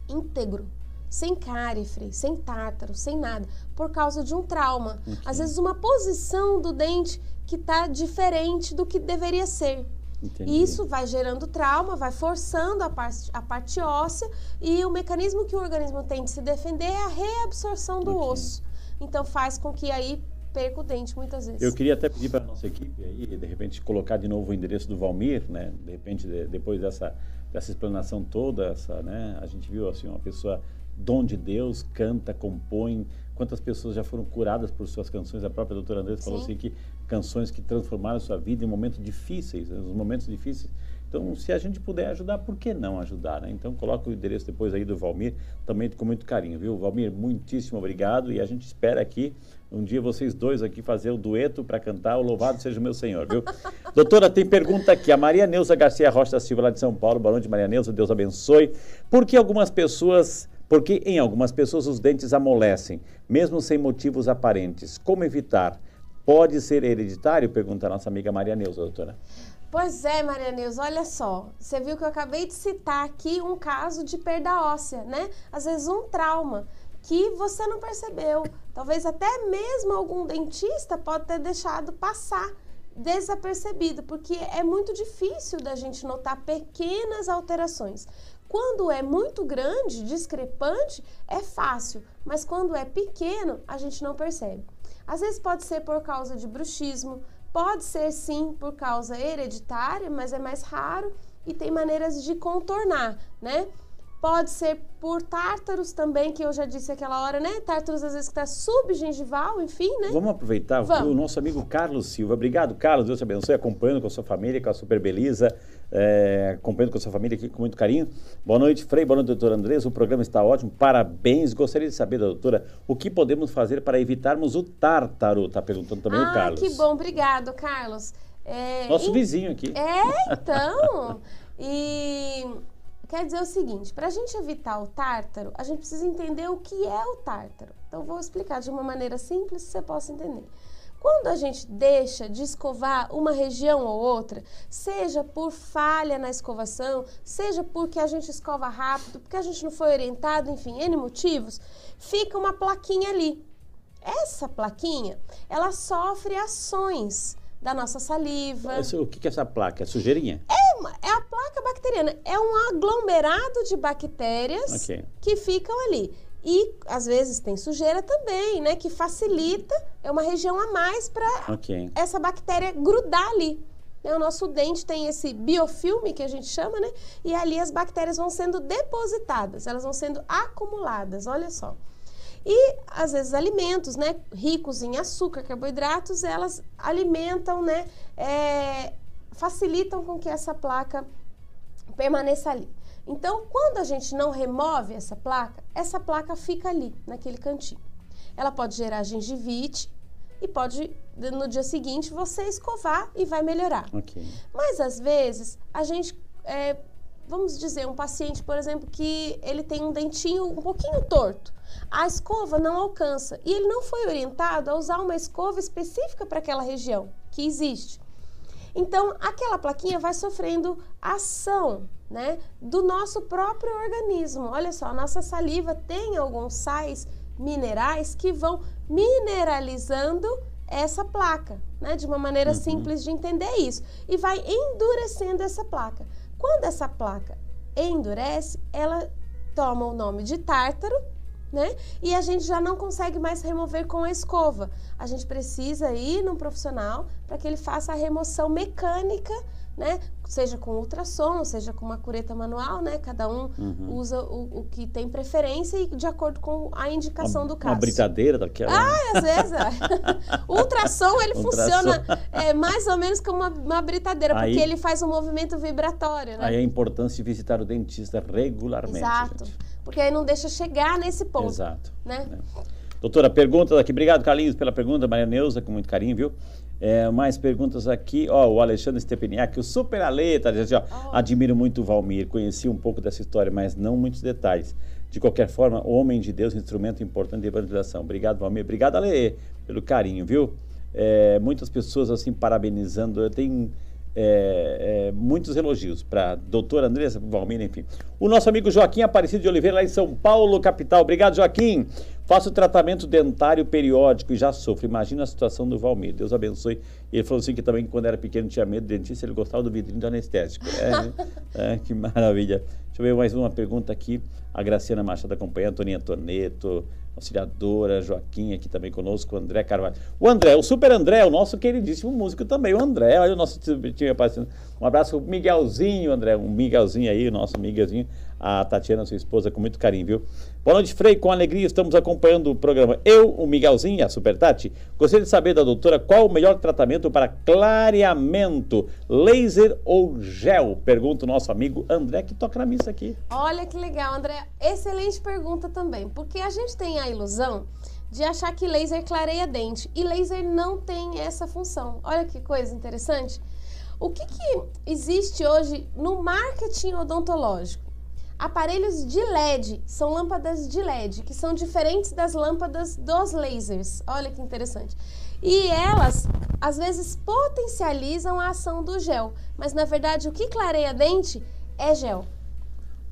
íntegro. Sem cárie, Frei, sem tártaro, sem nada, por causa de um trauma. Okay. Às vezes uma posição do dente que está diferente do que deveria ser. Entendi. Isso vai gerando trauma, vai forçando a parte, a parte óssea, e o mecanismo que o organismo tem de se defender é a reabsorção do okay. osso. Então faz com que aí perca o dente muitas vezes. Eu queria até pedir para a nossa equipe aí, de repente, colocar de novo o endereço do Walmir, né? De repente, de, depois dessa, dessa explanação toda, essa, né? A gente viu assim, uma pessoa, dom de Deus, canta, compõe. Quantas pessoas já foram curadas por suas canções? A própria doutora Andreza falou assim que canções que transformaram sua vida em momentos difíceis, né? Os momentos difíceis. Então, se a gente puder ajudar, por que não ajudar, né? Então, coloca o endereço depois aí do Walmir, também com muito carinho, viu? Walmir, muitíssimo obrigado, e a gente espera aqui, um dia vocês dois aqui fazer o dueto para cantar o Louvado Seja o Meu Senhor, viu? Doutora, tem pergunta aqui. A Maria Neuza Garcia Rocha da Silva, lá de São Paulo, Barão de Maria Neuza, Deus abençoe. Por que algumas pessoas... Porque em algumas pessoas os dentes amolecem, mesmo sem motivos aparentes. Como evitar? Pode ser hereditário? Pergunta a nossa amiga Maria Neuza, doutora. Pois é, Maria Neuza, olha só, você viu que eu acabei de citar aqui um caso de perda óssea, né? Às vezes um trauma que você não percebeu, talvez até mesmo algum dentista pode ter deixado passar desapercebido, porque é muito difícil da gente notar pequenas alterações. Quando é muito grande, discrepante, é fácil, mas quando é pequeno, a gente não percebe. Às vezes pode ser por causa de bruxismo, pode ser sim por causa hereditária, mas é mais raro e tem maneiras de contornar, né? Pode ser por tártaros também, que eu já disse aquela hora, né? Tártaros às vezes que está subgengival, enfim, né? Vamos aproveitar. Vamos. O nosso amigo Carlos Silva. Obrigado, Carlos. Deus te abençoe. Acompanhando com a sua família, com a Super Belisa. É, acompanhando com a sua família aqui com muito carinho. Boa noite, Frei. Boa noite, doutora Andreza. O programa está ótimo. Parabéns. Gostaria de saber, da doutora, o que podemos fazer para evitarmos o tártaro? Está perguntando também ah, o Carlos. Ah, que bom. Obrigado, Carlos. É, Nosso e... vizinho aqui. É, então. E... Quer dizer o seguinte, para a gente evitar o tártaro, a gente precisa entender o que é o tártaro. Então, vou explicar de uma maneira simples que você possa entender. Quando a gente deixa de escovar uma região ou outra, seja por falha na escovação, seja porque a gente escova rápido, porque a gente não foi orientado, enfim, N motivos, fica uma plaquinha ali. Essa plaquinha, ela sofre ações da nossa saliva. Esse, o que é essa placa? É sujeirinha? É, uma, é a placa bacteriana. É um aglomerado de bactérias okay. que ficam ali. E, às vezes, tem sujeira também, né? Que facilita, é uma região a mais para okay. essa bactéria grudar ali. O nosso dente tem esse biofilme, que a gente chama, né? E ali as bactérias vão sendo depositadas, elas vão sendo acumuladas, olha só. E, às vezes, alimentos, né, ricos em açúcar, carboidratos, elas alimentam, né, é, facilitam com que essa placa permaneça ali. Então, quando a gente não remove essa placa, essa placa fica ali, naquele cantinho. Ela pode gerar gengivite e pode, no dia seguinte, você escovar e vai melhorar. Okay. Mas, às vezes, a gente... É, vamos dizer, um paciente, por exemplo, que ele tem um dentinho um pouquinho torto. A escova não alcança e ele não foi orientado a usar uma escova específica para aquela região que existe. Então, aquela plaquinha vai sofrendo ação, né, do nosso próprio organismo. Olha só, a nossa saliva tem alguns sais minerais que vão mineralizando essa placa, né, de uma maneira uhum. simples de entender isso. E vai endurecendo essa placa. Quando essa placa endurece, ela toma o nome de tártaro, né? E a gente já não consegue mais remover com a escova. A gente precisa ir num profissional para que ele faça a remoção mecânica, né? Seja com ultrassom, seja com uma cureta manual, né? Cada um uhum. usa o, o que tem preferência e de acordo com a indicação uma, do caso. Uma britadeira daquela. Ah, às vezes. É. O ultrassom, ele ultrassom. funciona é, mais ou menos como uma, uma britadeira, aí, porque ele faz um movimento vibratório, né? Aí a importância de visitar o dentista regularmente. Exato. Gente. Porque aí não deixa chegar nesse ponto. Exato. Né? É. Doutora, perguntas aqui. Obrigado, Carlinhos, pela pergunta. Maria Neuza, com muito carinho, viu? É, mais perguntas aqui. Ó, o Alexandre Stepniak, o Super Ale, tá dizendo, ó, oh. Admiro muito o Walmir, conheci um pouco dessa história, mas não muitos detalhes. De qualquer forma, homem de Deus, instrumento importante de evangelização. Obrigado, Walmir. Obrigado, Ale, pelo carinho, viu? É, muitas pessoas, assim, parabenizando. Eu tenho... É, é, muitos elogios para doutora Andreza, Walmir, enfim. O nosso amigo Joaquim Aparecido de Oliveira, lá em São Paulo, capital. Obrigado, Joaquim. Faço tratamento dentário periódico e já sofro. Imagina a situação do Walmir. Deus abençoe. Ele falou assim que também, quando era pequeno, tinha medo de dentista. Ele gostava do vidrinho do anestésico. É, é, que maravilha. Deixa eu ver mais uma pergunta aqui. A Graciana Machado acompanha, Antoninha Toneto, auxiliadora, Joaquim aqui também conosco, André Carvalho. O André, o Super André, o nosso queridíssimo músico também. O André, olha o nosso time aparecendo. Um abraço, o Miguelzinho, André. Um Miguelzinho aí, o nosso Miguelzinho. A Tatiana, sua esposa, com muito carinho, viu? Boa noite, Frei. Com alegria estamos acompanhando o programa. Eu, o Miguelzinho, a Super Tati, gostaria de saber da doutora qual o melhor tratamento para clareamento, laser ou gel? Pergunta o nosso amigo André, que toca na missa aqui. Olha que legal, André. Excelente pergunta também, porque a gente tem a ilusão de achar que laser clareia dente, e laser não tem essa função. Olha que coisa interessante. O que que existe hoje no marketing odontológico? Aparelhos de L E D, são lâmpadas de L E D, que são diferentes das lâmpadas dos lasers. Olha que interessante. E elas, às vezes, potencializam a ação do gel, mas, na verdade, o que clareia dente é gel.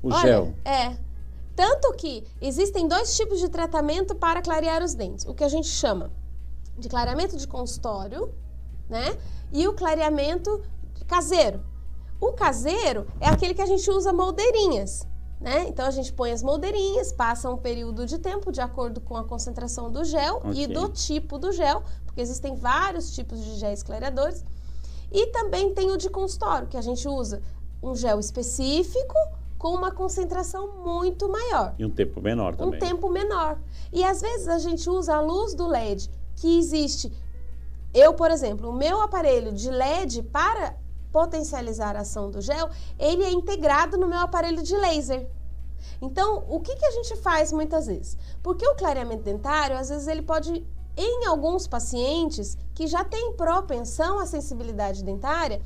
O Olha, gel. É. Tanto que existem dois tipos de tratamento para clarear os dentes. O que a gente chama de clareamento de consultório, né? E o clareamento caseiro. O caseiro é aquele que a gente usa moldeirinhas, né? Então a gente põe as moldeirinhas, passa um período de tempo de acordo com a concentração do gel okay. e do tipo do gel, porque existem vários tipos de géis clareadores. E também tem o de consultório, que a gente usa um gel específico com uma concentração muito maior. E um tempo menor também. Um tempo menor. E às vezes a gente usa a luz do L E D, que existe. Eu, por exemplo, o meu aparelho de L E D para potencializar a ação do gel, ele é integrado no meu aparelho de laser. Então, o que que a gente faz muitas vezes? Porque o clareamento dentário, às vezes, ele pode, em alguns pacientes que já têm propensão à sensibilidade dentária,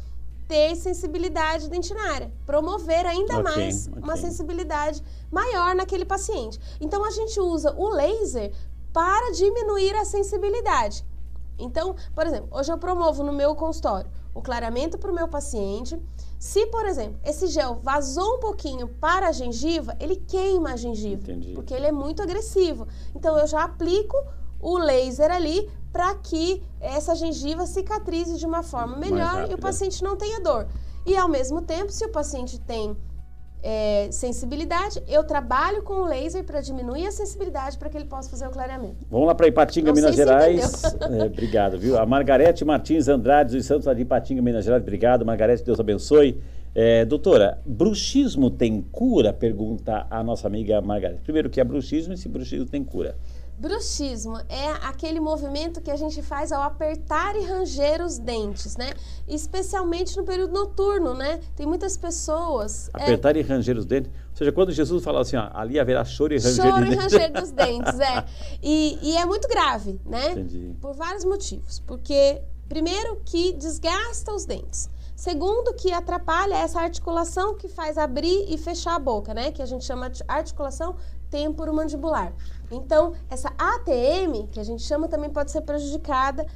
ter sensibilidade dentinária, promover ainda okay, mais okay. uma sensibilidade maior naquele paciente. Então, a gente usa o laser para diminuir a sensibilidade. Então, por exemplo, hoje eu promovo no meu consultório o clareamento para o meu paciente. Se, por exemplo, esse gel vazou um pouquinho para a gengiva, ele queima a gengiva, Entendi. porque ele é muito agressivo. Então, eu já aplico o laser ali para que essa gengiva cicatrize de uma forma melhor e o paciente não tenha dor. E, ao mesmo tempo, se o paciente tem É, sensibilidade, eu trabalho com o laser para diminuir a sensibilidade para que ele possa fazer o clareamento. Vamos lá para Ipatinga, não Minas Gerais. É, obrigado, viu? A Margarete Martins Andrade dos Santos, de Ipatinga, Minas Gerais. Obrigado, Margarete, Deus abençoe. É, doutora, bruxismo tem cura? Pergunta a nossa amiga Margarete. Primeiro, o que é bruxismo e se bruxismo tem cura? Bruxismo é aquele movimento que a gente faz ao apertar e ranger os dentes, né? Especialmente no período noturno, né? Tem muitas pessoas... Apertar é... e ranger os dentes. Ou seja, quando Jesus fala assim, ó, ali haverá choro e ranger dos dentes. Choro e ranger dos dentes, é. E, e é muito grave, né? Entendi. Por vários motivos. Porque, primeiro, que desgasta os dentes. Segundo, que atrapalha essa articulação que faz abrir e fechar a boca, né? Que a gente chama de articulação temporomandibular. Então, essa A T M, que a gente chama, também pode ser prejudicada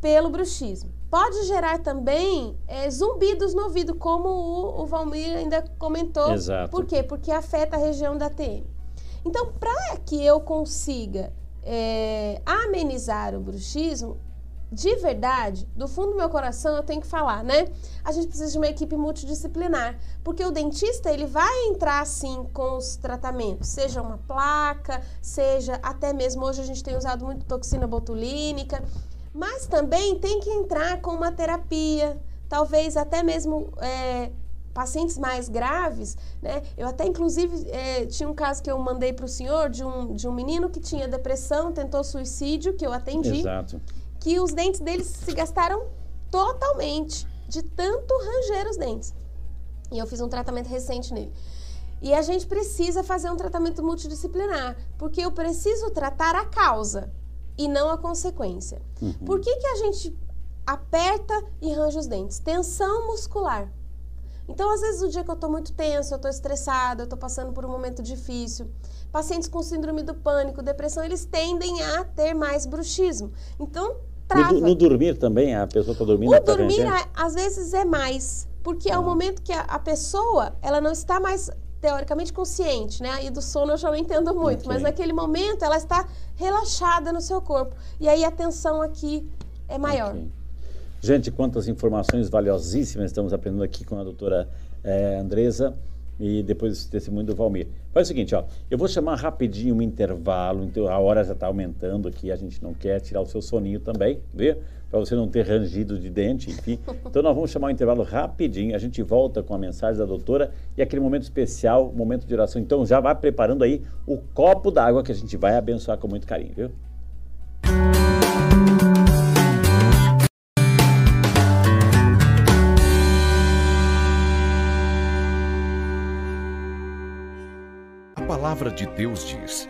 pelo bruxismo. Pode gerar também é, zumbidos no ouvido, como o, o Walmir ainda comentou. Exato. Por quê? Porque afeta a região da A T M. Então, para que eu consiga é, amenizar o bruxismo, de verdade, do fundo do meu coração eu tenho que falar, né? A gente precisa de uma equipe multidisciplinar, porque o dentista, ele vai entrar sim com os tratamentos, seja uma placa, seja até mesmo hoje a gente tem usado muito toxina botulínica, mas também tem que entrar com uma terapia, talvez até mesmo é, pacientes mais graves, né? Eu até inclusive é, tinha um caso que eu mandei para o senhor de um, de um menino que tinha depressão, tentou suicídio, que eu atendi. Exato. Que os dentes deles se gastaram totalmente, de tanto ranger os dentes. E eu fiz um tratamento recente nele. E a gente precisa fazer um tratamento multidisciplinar, porque eu preciso tratar a causa e não a consequência. Uhum. Por que que a gente aperta e range os dentes? Tensão muscular. Então, às vezes, o dia que eu estou muito tenso, eu estou estressada, eu estou passando por um momento difícil. Pacientes com síndrome do pânico, depressão, eles tendem a ter mais bruxismo. Então, trava. No, no dormir também, a pessoa está dormindo? O dormir, tá às vezes, é mais. Porque ah. é o momento que a, a pessoa, ela não está mais teoricamente consciente, né? E do sono eu já não entendo muito, okay. Mas naquele momento ela está relaxada no seu corpo. E aí a tensão aqui é maior. Okay. Gente, quantas informações valiosíssimas estamos aprendendo aqui com a doutora eh, Andreza e depois esse testemunho do Walmir. Faz o seguinte, ó, eu vou chamar rapidinho um intervalo, então a hora já está aumentando aqui, a gente não quer tirar o seu soninho também, viu? Para você não ter rangido de dente, enfim. Então nós vamos chamar um intervalo rapidinho, a gente volta com a mensagem da doutora e aquele momento especial, momento de oração. Então já vai preparando aí o copo d'água que a gente vai abençoar com muito carinho, viu? A palavra de Deus diz,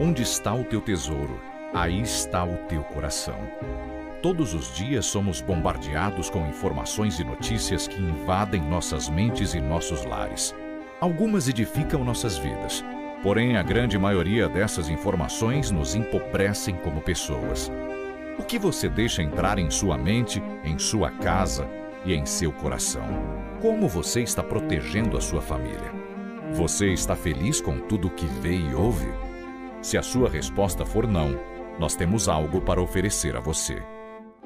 onde está o teu tesouro, aí está o teu coração. Todos os dias somos bombardeados com informações e notícias que invadem nossas mentes e nossos lares. Algumas edificam nossas vidas, porém a grande maioria dessas informações nos empobrecem como pessoas. O que você deixa entrar em sua mente, em sua casa e em seu coração? Como você está protegendo a sua família? Você está feliz com tudo o que vê e ouve? Se a sua resposta for não, nós temos algo para oferecer a você.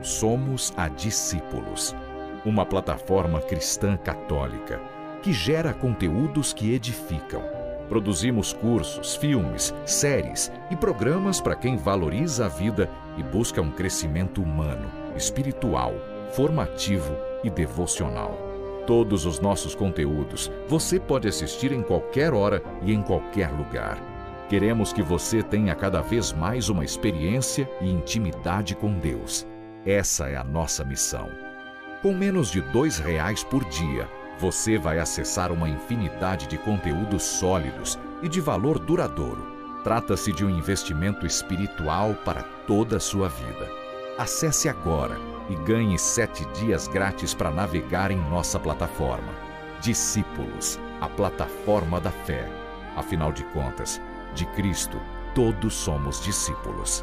Somos a Discípulos, uma plataforma cristã católica que gera conteúdos que edificam. Produzimos cursos, filmes, séries e programas para quem valoriza a vida e busca um crescimento humano, espiritual, formativo e devocional. Todos os nossos conteúdos você pode assistir em qualquer hora e em qualquer lugar. Queremos que você tenha cada vez mais uma experiência e intimidade com Deus. Essa é a nossa missão. Com menos de dois reais por dia, você vai acessar uma infinidade de conteúdos sólidos e de valor duradouro. Trata-se de um investimento espiritual para toda a sua vida. Acesse agora e ganhe sete dias grátis para navegar em nossa plataforma. Discípulos, a plataforma da fé. Afinal de contas, de Cristo, todos somos discípulos.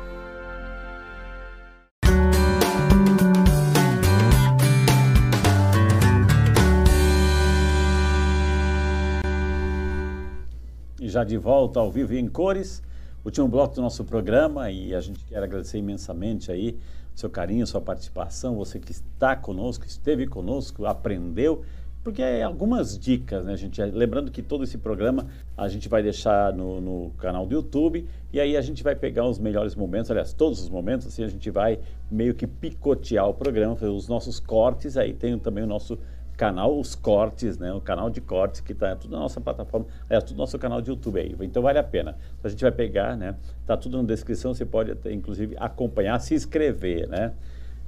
E já de volta ao vivo e em cores, último bloco do nosso programa, e a gente quer agradecer imensamente aí seu carinho, sua participação, você que está conosco, esteve conosco, aprendeu, porque é algumas dicas, né, gente? Lembrando que todo esse programa a gente vai deixar no, no canal do YouTube, e aí a gente vai pegar os melhores momentos, aliás, todos os momentos, assim, a gente vai meio que picotear o programa, fazer os nossos cortes, aí tem também o nosso canal, os cortes, né? O canal de cortes que está tudo na nossa plataforma, é tudo no nosso canal de YouTube aí, então vale a pena. A gente vai pegar, né? Tá tudo na descrição, você pode até, inclusive, acompanhar, se inscrever, né?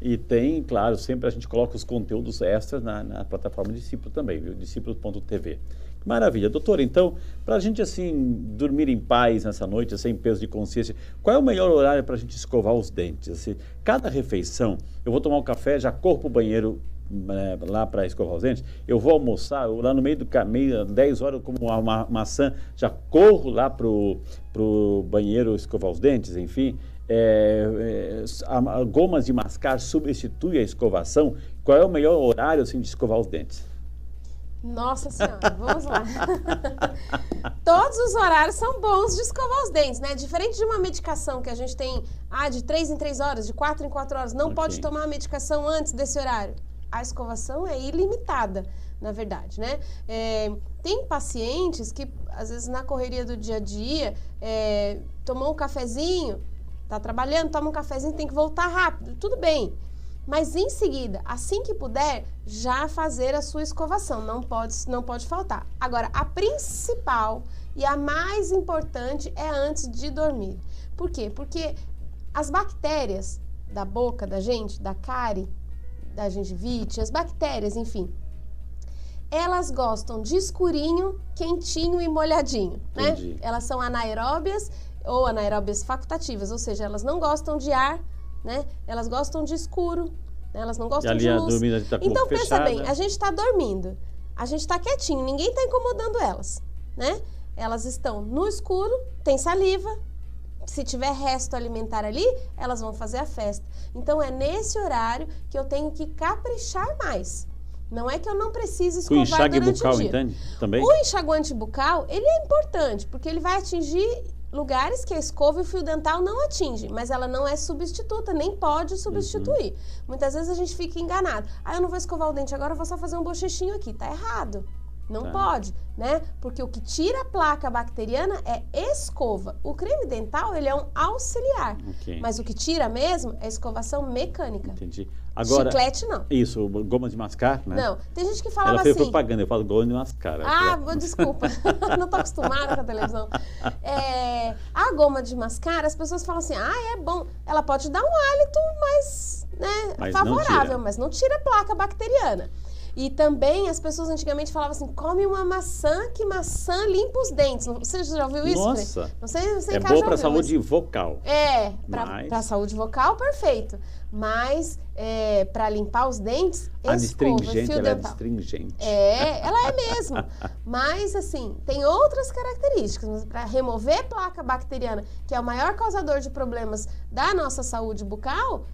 E tem, claro, sempre a gente coloca os conteúdos extras na, na plataforma Discípulo também, viu? Discipulus ponto tê vê. Maravilha. Doutora, então, para a gente, assim, dormir em paz nessa noite, sem peso de consciência, qual é o melhor horário para a gente escovar os dentes? Assim, cada refeição, eu vou tomar um café, já corro para o banheiro, lá para escovar os dentes, eu vou almoçar, eu, lá no meio do caminho, dez horas, eu como uma, uma maçã, já corro lá para o banheiro escovar os dentes, enfim. É, é, a, a, gomas de mascar substitui a escovação. Qual é o melhor horário, assim, de escovar os dentes? Nossa Senhora, vamos lá. Todos os horários são bons de escovar os dentes, né? Diferente de uma medicação que a gente tem, ah, de três em três horas, de quatro em quatro horas, não okay. pode tomar a medicação antes desse horário. A escovação é ilimitada, na verdade, né? É, tem pacientes que, às vezes, na correria do dia a dia, é, tomou um cafezinho, tá trabalhando, toma um cafezinho, tem que voltar rápido, tudo bem. Mas, em seguida, assim que puder, já fazer a sua escovação, não pode, não pode faltar. Agora, a principal e a mais importante é antes de dormir. Por quê? Porque as bactérias da boca da gente, da cárie, da gengivite, as bactérias, enfim, elas gostam de escurinho, quentinho e molhadinho, né? Entendi. Elas são anaeróbias ou anaeróbias facultativas, ou seja, elas não gostam de ar, né? Elas gostam de escuro, né? Elas não gostam de luz. Dormida, a gente tá com então pensa fechada. Bem, a gente está dormindo, a gente está quietinho, ninguém está incomodando elas, né? Elas estão no escuro, tem saliva. Se tiver resto alimentar ali, elas vão fazer a festa. Então é nesse horário que eu tenho que caprichar mais. Não é que eu não precise escovar durante o dia. O enxague bucal, entende? Também? O enxaguante bucal, ele é importante, porque ele vai atingir lugares que a escova e o fio dental não atingem, mas ela não é substituta, nem pode substituir. Uhum. Muitas vezes a gente fica enganado. Ah, eu não vou escovar o dente agora, eu vou só fazer um bochechinho aqui. Tá errado. Não tá. pode, né? Porque o que tira a placa bacteriana é escova. O creme dental, ele é um auxiliar. Okay. Mas o que tira mesmo é escovação mecânica. Entendi. Agora, chiclete, não. Isso, goma de mascar, né? Não. Tem gente que falava assim... Ela fez propaganda, eu falo goma de mascar. Ah, eu... desculpa. Não tô acostumada com a televisão. É, a goma de mascar, as pessoas falam assim, ah, é bom. Ela pode dar um hálito mais, né, mas favorável, não mas não tira a placa bacteriana. E também as pessoas antigamente falavam assim, come uma maçã, que maçã limpa os dentes. Você já ouviu isso? Nossa! Não sei, não sei é bom para a saúde mas... vocal. É, para mas... a saúde vocal, perfeito. Mas é, para limpar os dentes, a escova, fio ela dental. É astringente. É, ela é mesmo. Mas assim, tem outras características. Para remover placa bacteriana, que é o maior causador de problemas da nossa saúde bucal,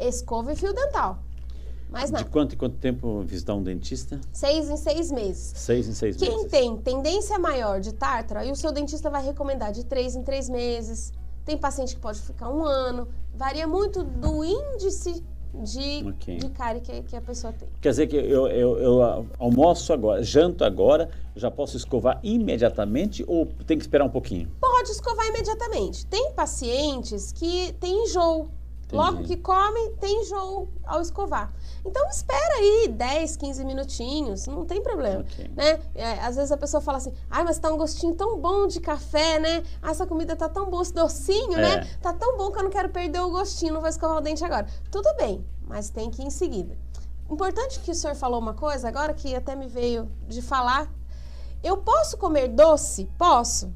escova e fio dental. Mais nada. De quanto em quanto tempo visitar um dentista? Seis em seis meses. Seis em seis Quem meses. Quem tem tendência maior de tártaro, aí o seu dentista vai recomendar de três em três meses. Tem paciente que pode ficar um ano. Varia muito do índice de, okay. de cárie que, que a pessoa tem. Quer dizer que eu, eu, eu almoço agora, janto agora, já posso escovar imediatamente ou tem que esperar um pouquinho? Pode escovar imediatamente. Tem pacientes que têm enjoo. Entendi. Logo que come, tem enjoo ao escovar. Então, espera aí dez, quinze minutinhos, não tem problema, okay. né? É, às vezes a pessoa fala assim, ai, mas tá um gostinho tão bom de café, né? Ah, essa comida tá tão boa, esse docinho, é. né? Tá tão bom que eu não quero perder o gostinho, não vou escovar o dente agora. Tudo bem, mas tem que ir em seguida. Importante que o senhor falou uma coisa agora, que até me veio de falar. Eu posso comer doce? Posso.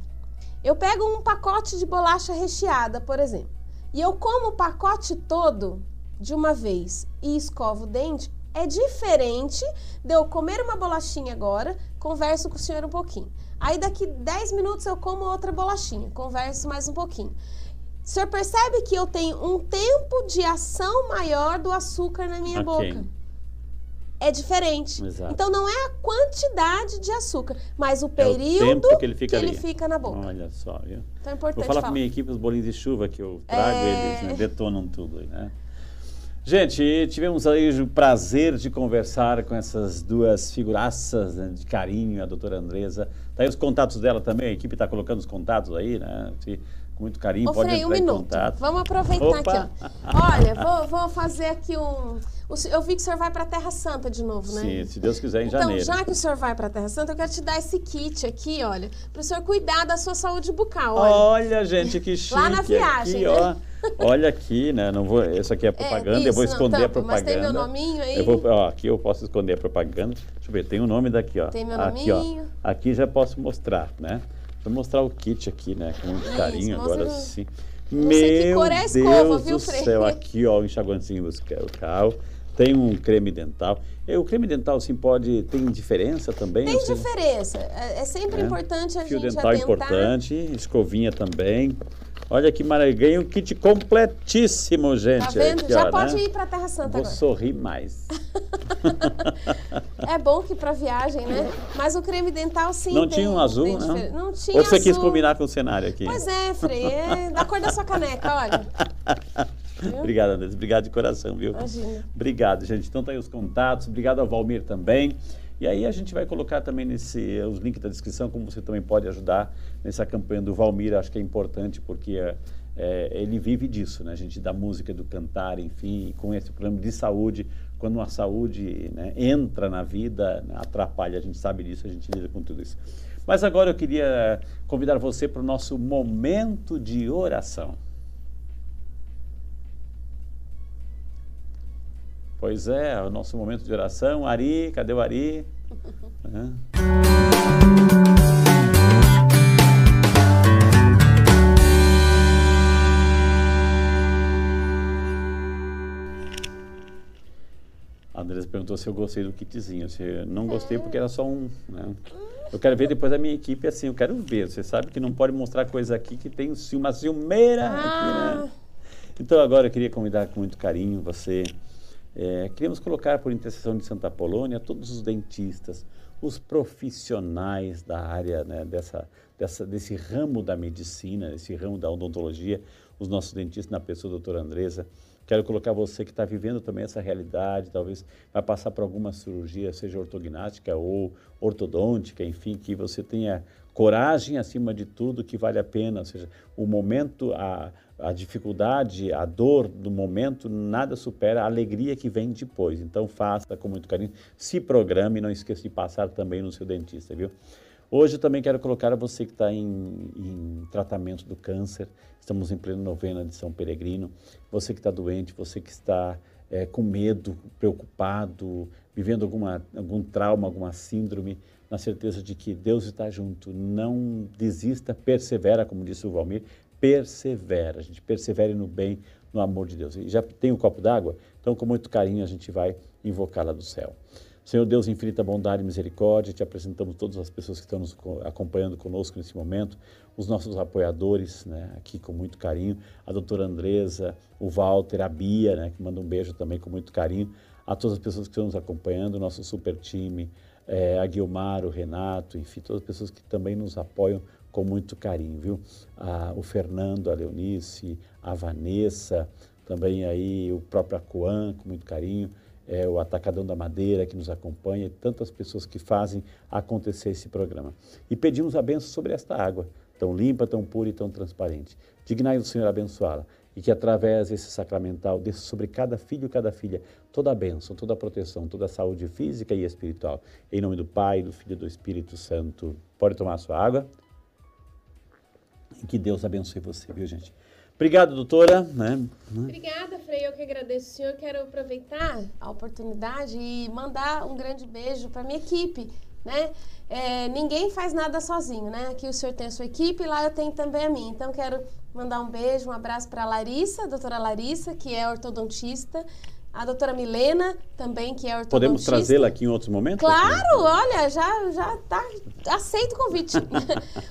Eu pego um pacote de bolacha recheada, por exemplo. E eu como o pacote todo de uma vez e escovo o dente, é diferente de eu comer uma bolachinha agora, converso com o senhor um pouquinho. Aí daqui dez minutos eu como outra bolachinha, converso mais um pouquinho. O senhor percebe que eu tenho um tempo de ação maior do açúcar na minha okay. boca. É diferente. Exato. Então não é a quantidade de açúcar, mas o período é o tempo que ele fica, que ele fica na boca. Olha só, viu? Então é importante Vou falar, falar. para minha equipe os bolinhos de chuva que eu trago, é... eles né? detonam tudo, né? Gente, tivemos aí o prazer de conversar com essas duas figuraças né, de carinho, a doutora Andreza. Tá aí os contatos dela também, a equipe está colocando os contatos aí, né? Se... muito carinho, Ô, pode Frei, entrar um em minuto. Contato. Vamos aproveitar Opa. aqui, ó. Olha, vou, vou fazer aqui um... Eu vi que o senhor vai para a Terra Santa de novo, né? Sim, se Deus quiser, em então, janeiro. Então, já que o senhor vai para a Terra Santa, eu quero te dar esse kit aqui, olha, para o senhor cuidar da sua saúde bucal. Olha, olha gente, que chique. Lá na viagem, aqui, né? Ó. Olha aqui, né? Não vou, isso aqui é propaganda, é, isso, eu vou esconder não, tampa, a propaganda. Mas tem meu nominho aí? Eu vou, ó, aqui eu posso esconder a propaganda. Deixa eu ver, tem o nome daqui, ó. Tem meu aqui, nominho. Ó. Aqui já posso mostrar, né? Vou mostrar o kit aqui, né? Com muito carinho, Ai, agora sim. Meu Deus escova, viu, do céu, aqui ó, o enxaguantezinho bucal, tem um creme dental. E o creme dental, sim, pode, tem diferença também? Tem assim? diferença, é sempre é. importante a Fio gente dental atentar. importante, escovinha também. Olha que maravilha, ganhei um kit completíssimo, gente. Tá vendo? Aqui, Já ó, pode né? ir pra Terra Santa Vou agora. Vou sorrir mais. É bom que pra viagem, né? Mas o creme dental sim Não tem, tinha um azul, não? Difer... Não tinha Ou você azul. quis combinar com o cenário aqui? Pois é, Frei, é da cor da sua caneca, olha. Obrigado, Andreza. Obrigado de coração, viu? Imagina. Obrigado, gente. Então tá aí os contatos. Obrigado ao Walmir também. E aí a gente vai colocar também nesse, os links da descrição, como você também pode ajudar nessa campanha do Walmir. Acho que é importante porque é, é, ele vive disso, né? A gente dá música, do cantar, enfim, e com esse problema de saúde, quando a saúde né, entra na vida, atrapalha, a gente sabe disso, a gente lida com tudo isso. Mas agora eu queria convidar você para o nosso momento de oração. Pois é, o nosso momento de oração. Ari, cadê o Ari? Uhum. A Andreza perguntou se eu gostei do kitzinho. Se eu não gostei porque era só um... Né? Eu quero ver depois a minha equipe assim, eu quero ver. Você sabe que não pode mostrar coisa aqui que tem uma ciumeira. Ah. Aqui, né? Então agora eu queria convidar com muito carinho você... É, queremos colocar por intercessão de Santa Apolônia todos os dentistas, os profissionais da área, né, dessa, dessa, desse ramo da medicina, desse ramo da odontologia, os nossos dentistas na pessoa da doutora Andreza. Quero colocar você que está vivendo também essa realidade, talvez vai passar por alguma cirurgia, seja ortognática ou ortodôntica, enfim, que você tenha coragem acima de tudo, que vale a pena, ou seja, o momento, a, a dificuldade, a dor do momento, nada supera a alegria que vem depois. Então faça com muito carinho, se programe e não esqueça de passar também no seu dentista, viu? Hoje eu também quero colocar a você que está em, em tratamento do câncer, estamos em plena novena de São Peregrino, você que está doente, você que está é, com medo, preocupado, vivendo alguma, algum trauma, alguma síndrome, na certeza de que Deus está junto, não desista, persevera, como disse o Walmir, persevera, a gente persevere no bem, no amor de Deus. E já tem um copo d'água? Então com muito carinho a gente vai invocá-la do céu. Senhor Deus, infinita bondade e misericórdia, te apresentamos todas as pessoas que estão nos acompanhando conosco nesse momento, os nossos apoiadores, né, aqui com muito carinho, a doutora Andreza, o Walter, a Bia, né, que manda um beijo também com muito carinho, a todas as pessoas que estão nos acompanhando, o nosso super time, é, a Guilmar, o Renato, enfim, todas as pessoas que também nos apoiam com muito carinho, viu? A, o Fernando, a Leonice, a Vanessa, também aí o próprio Coam, com muito carinho, é, o Atacadão da Madeira que nos acompanha e tantas pessoas que fazem acontecer esse programa. E pedimos a bênção sobre esta água, tão limpa, tão pura e tão transparente. Dignai do Senhor abençoá-la e que através desse sacramental desça sobre cada filho e cada filha toda a bênção, toda a proteção, toda a saúde física e espiritual. Em nome do Pai, do Filho e do Espírito Santo. Pode tomar a sua água e que Deus abençoe você, viu, gente? Obrigado, doutora. Né? Obrigada, Frei. Eu que agradeço o senhor. Quero aproveitar a oportunidade e mandar um grande beijo para minha equipe, né? É, ninguém faz nada sozinho, né? Aqui o senhor tem a sua equipe e lá eu tenho também a minha. Então, quero mandar um beijo, um abraço para a Larissa, a doutora Larissa, que é ortodontista. A doutora Milena, também, que é ortodontista. Podemos trazê-la aqui em outros momentos? Claro, olha, já, já tá, aceito o convite.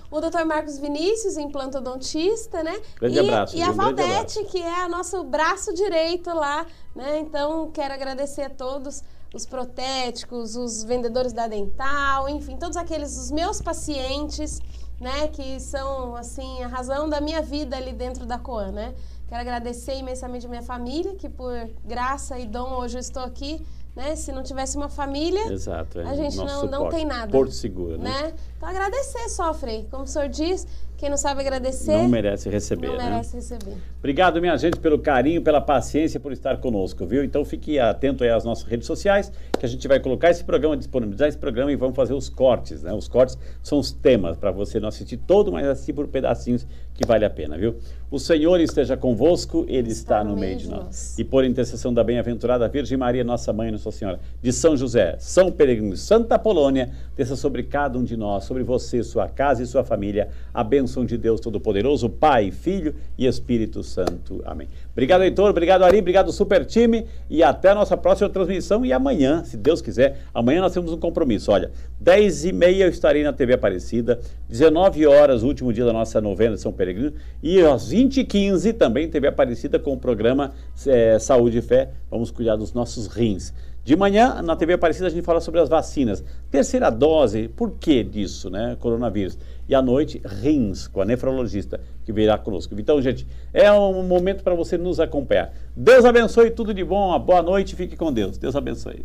O doutor Marcos Vinícius, implantodontista, né? Grande e, abraço. E a Valdete, que é o nosso braço direito lá, né? Então, quero agradecer a todos, os protéticos, os vendedores da Dental, enfim, todos aqueles, os meus pacientes, né? Que são, assim, a razão da minha vida ali dentro da Coam, né? Quero agradecer imensamente a minha família, que por graça e dom hoje eu estou aqui, né? Se não tivesse uma família, exato, é, a gente não, não tem nada. Porto seguro, né? né? Então agradecer, sofre. Como o senhor diz, quem não sabe agradecer... Não merece receber, não né? merece receber. Obrigado, minha gente, pelo carinho, pela paciência, por estar conosco, viu? Então fique atento aí às nossas redes sociais, que a gente vai colocar esse programa, disponibilizar esse programa e vamos fazer os cortes, né? Os cortes são os temas para você não assistir todo, mas assistir por pedacinhos que vale a pena, viu? O Senhor esteja convosco, Ele está, está no meio de nós. nós. E por intercessão da bem-aventurada Virgem Maria, Nossa Mãe, Nossa Senhora, de São José, São Peregrino, Santa Apolônia, desça sobre cada um de nós, sobre você, sua casa e sua família, a bênção de Deus Todo-Poderoso, Pai, Filho e Espírito Santo. Amém. Obrigado, Heitor, obrigado, Ari, obrigado, super time, e até a nossa próxima transmissão e amanhã, se Deus quiser, amanhã nós temos um compromisso, olha, dez e meia eu estarei na T V Aparecida, dezenove horas, o último dia da nossa novena de São Peregrino, e às vinte e quinze também T V Aparecida com o programa é, Saúde e Fé, vamos cuidar dos nossos rins. De manhã, na T V Aparecida, a gente fala sobre as vacinas. Terceira dose, por que disso, né? Coronavírus. E à noite, rins, com a nefrologista, que virá conosco. Então, gente, é um momento para você nos acompanhar. Deus abençoe, tudo de bom, uma boa noite, fique com Deus. Deus abençoe.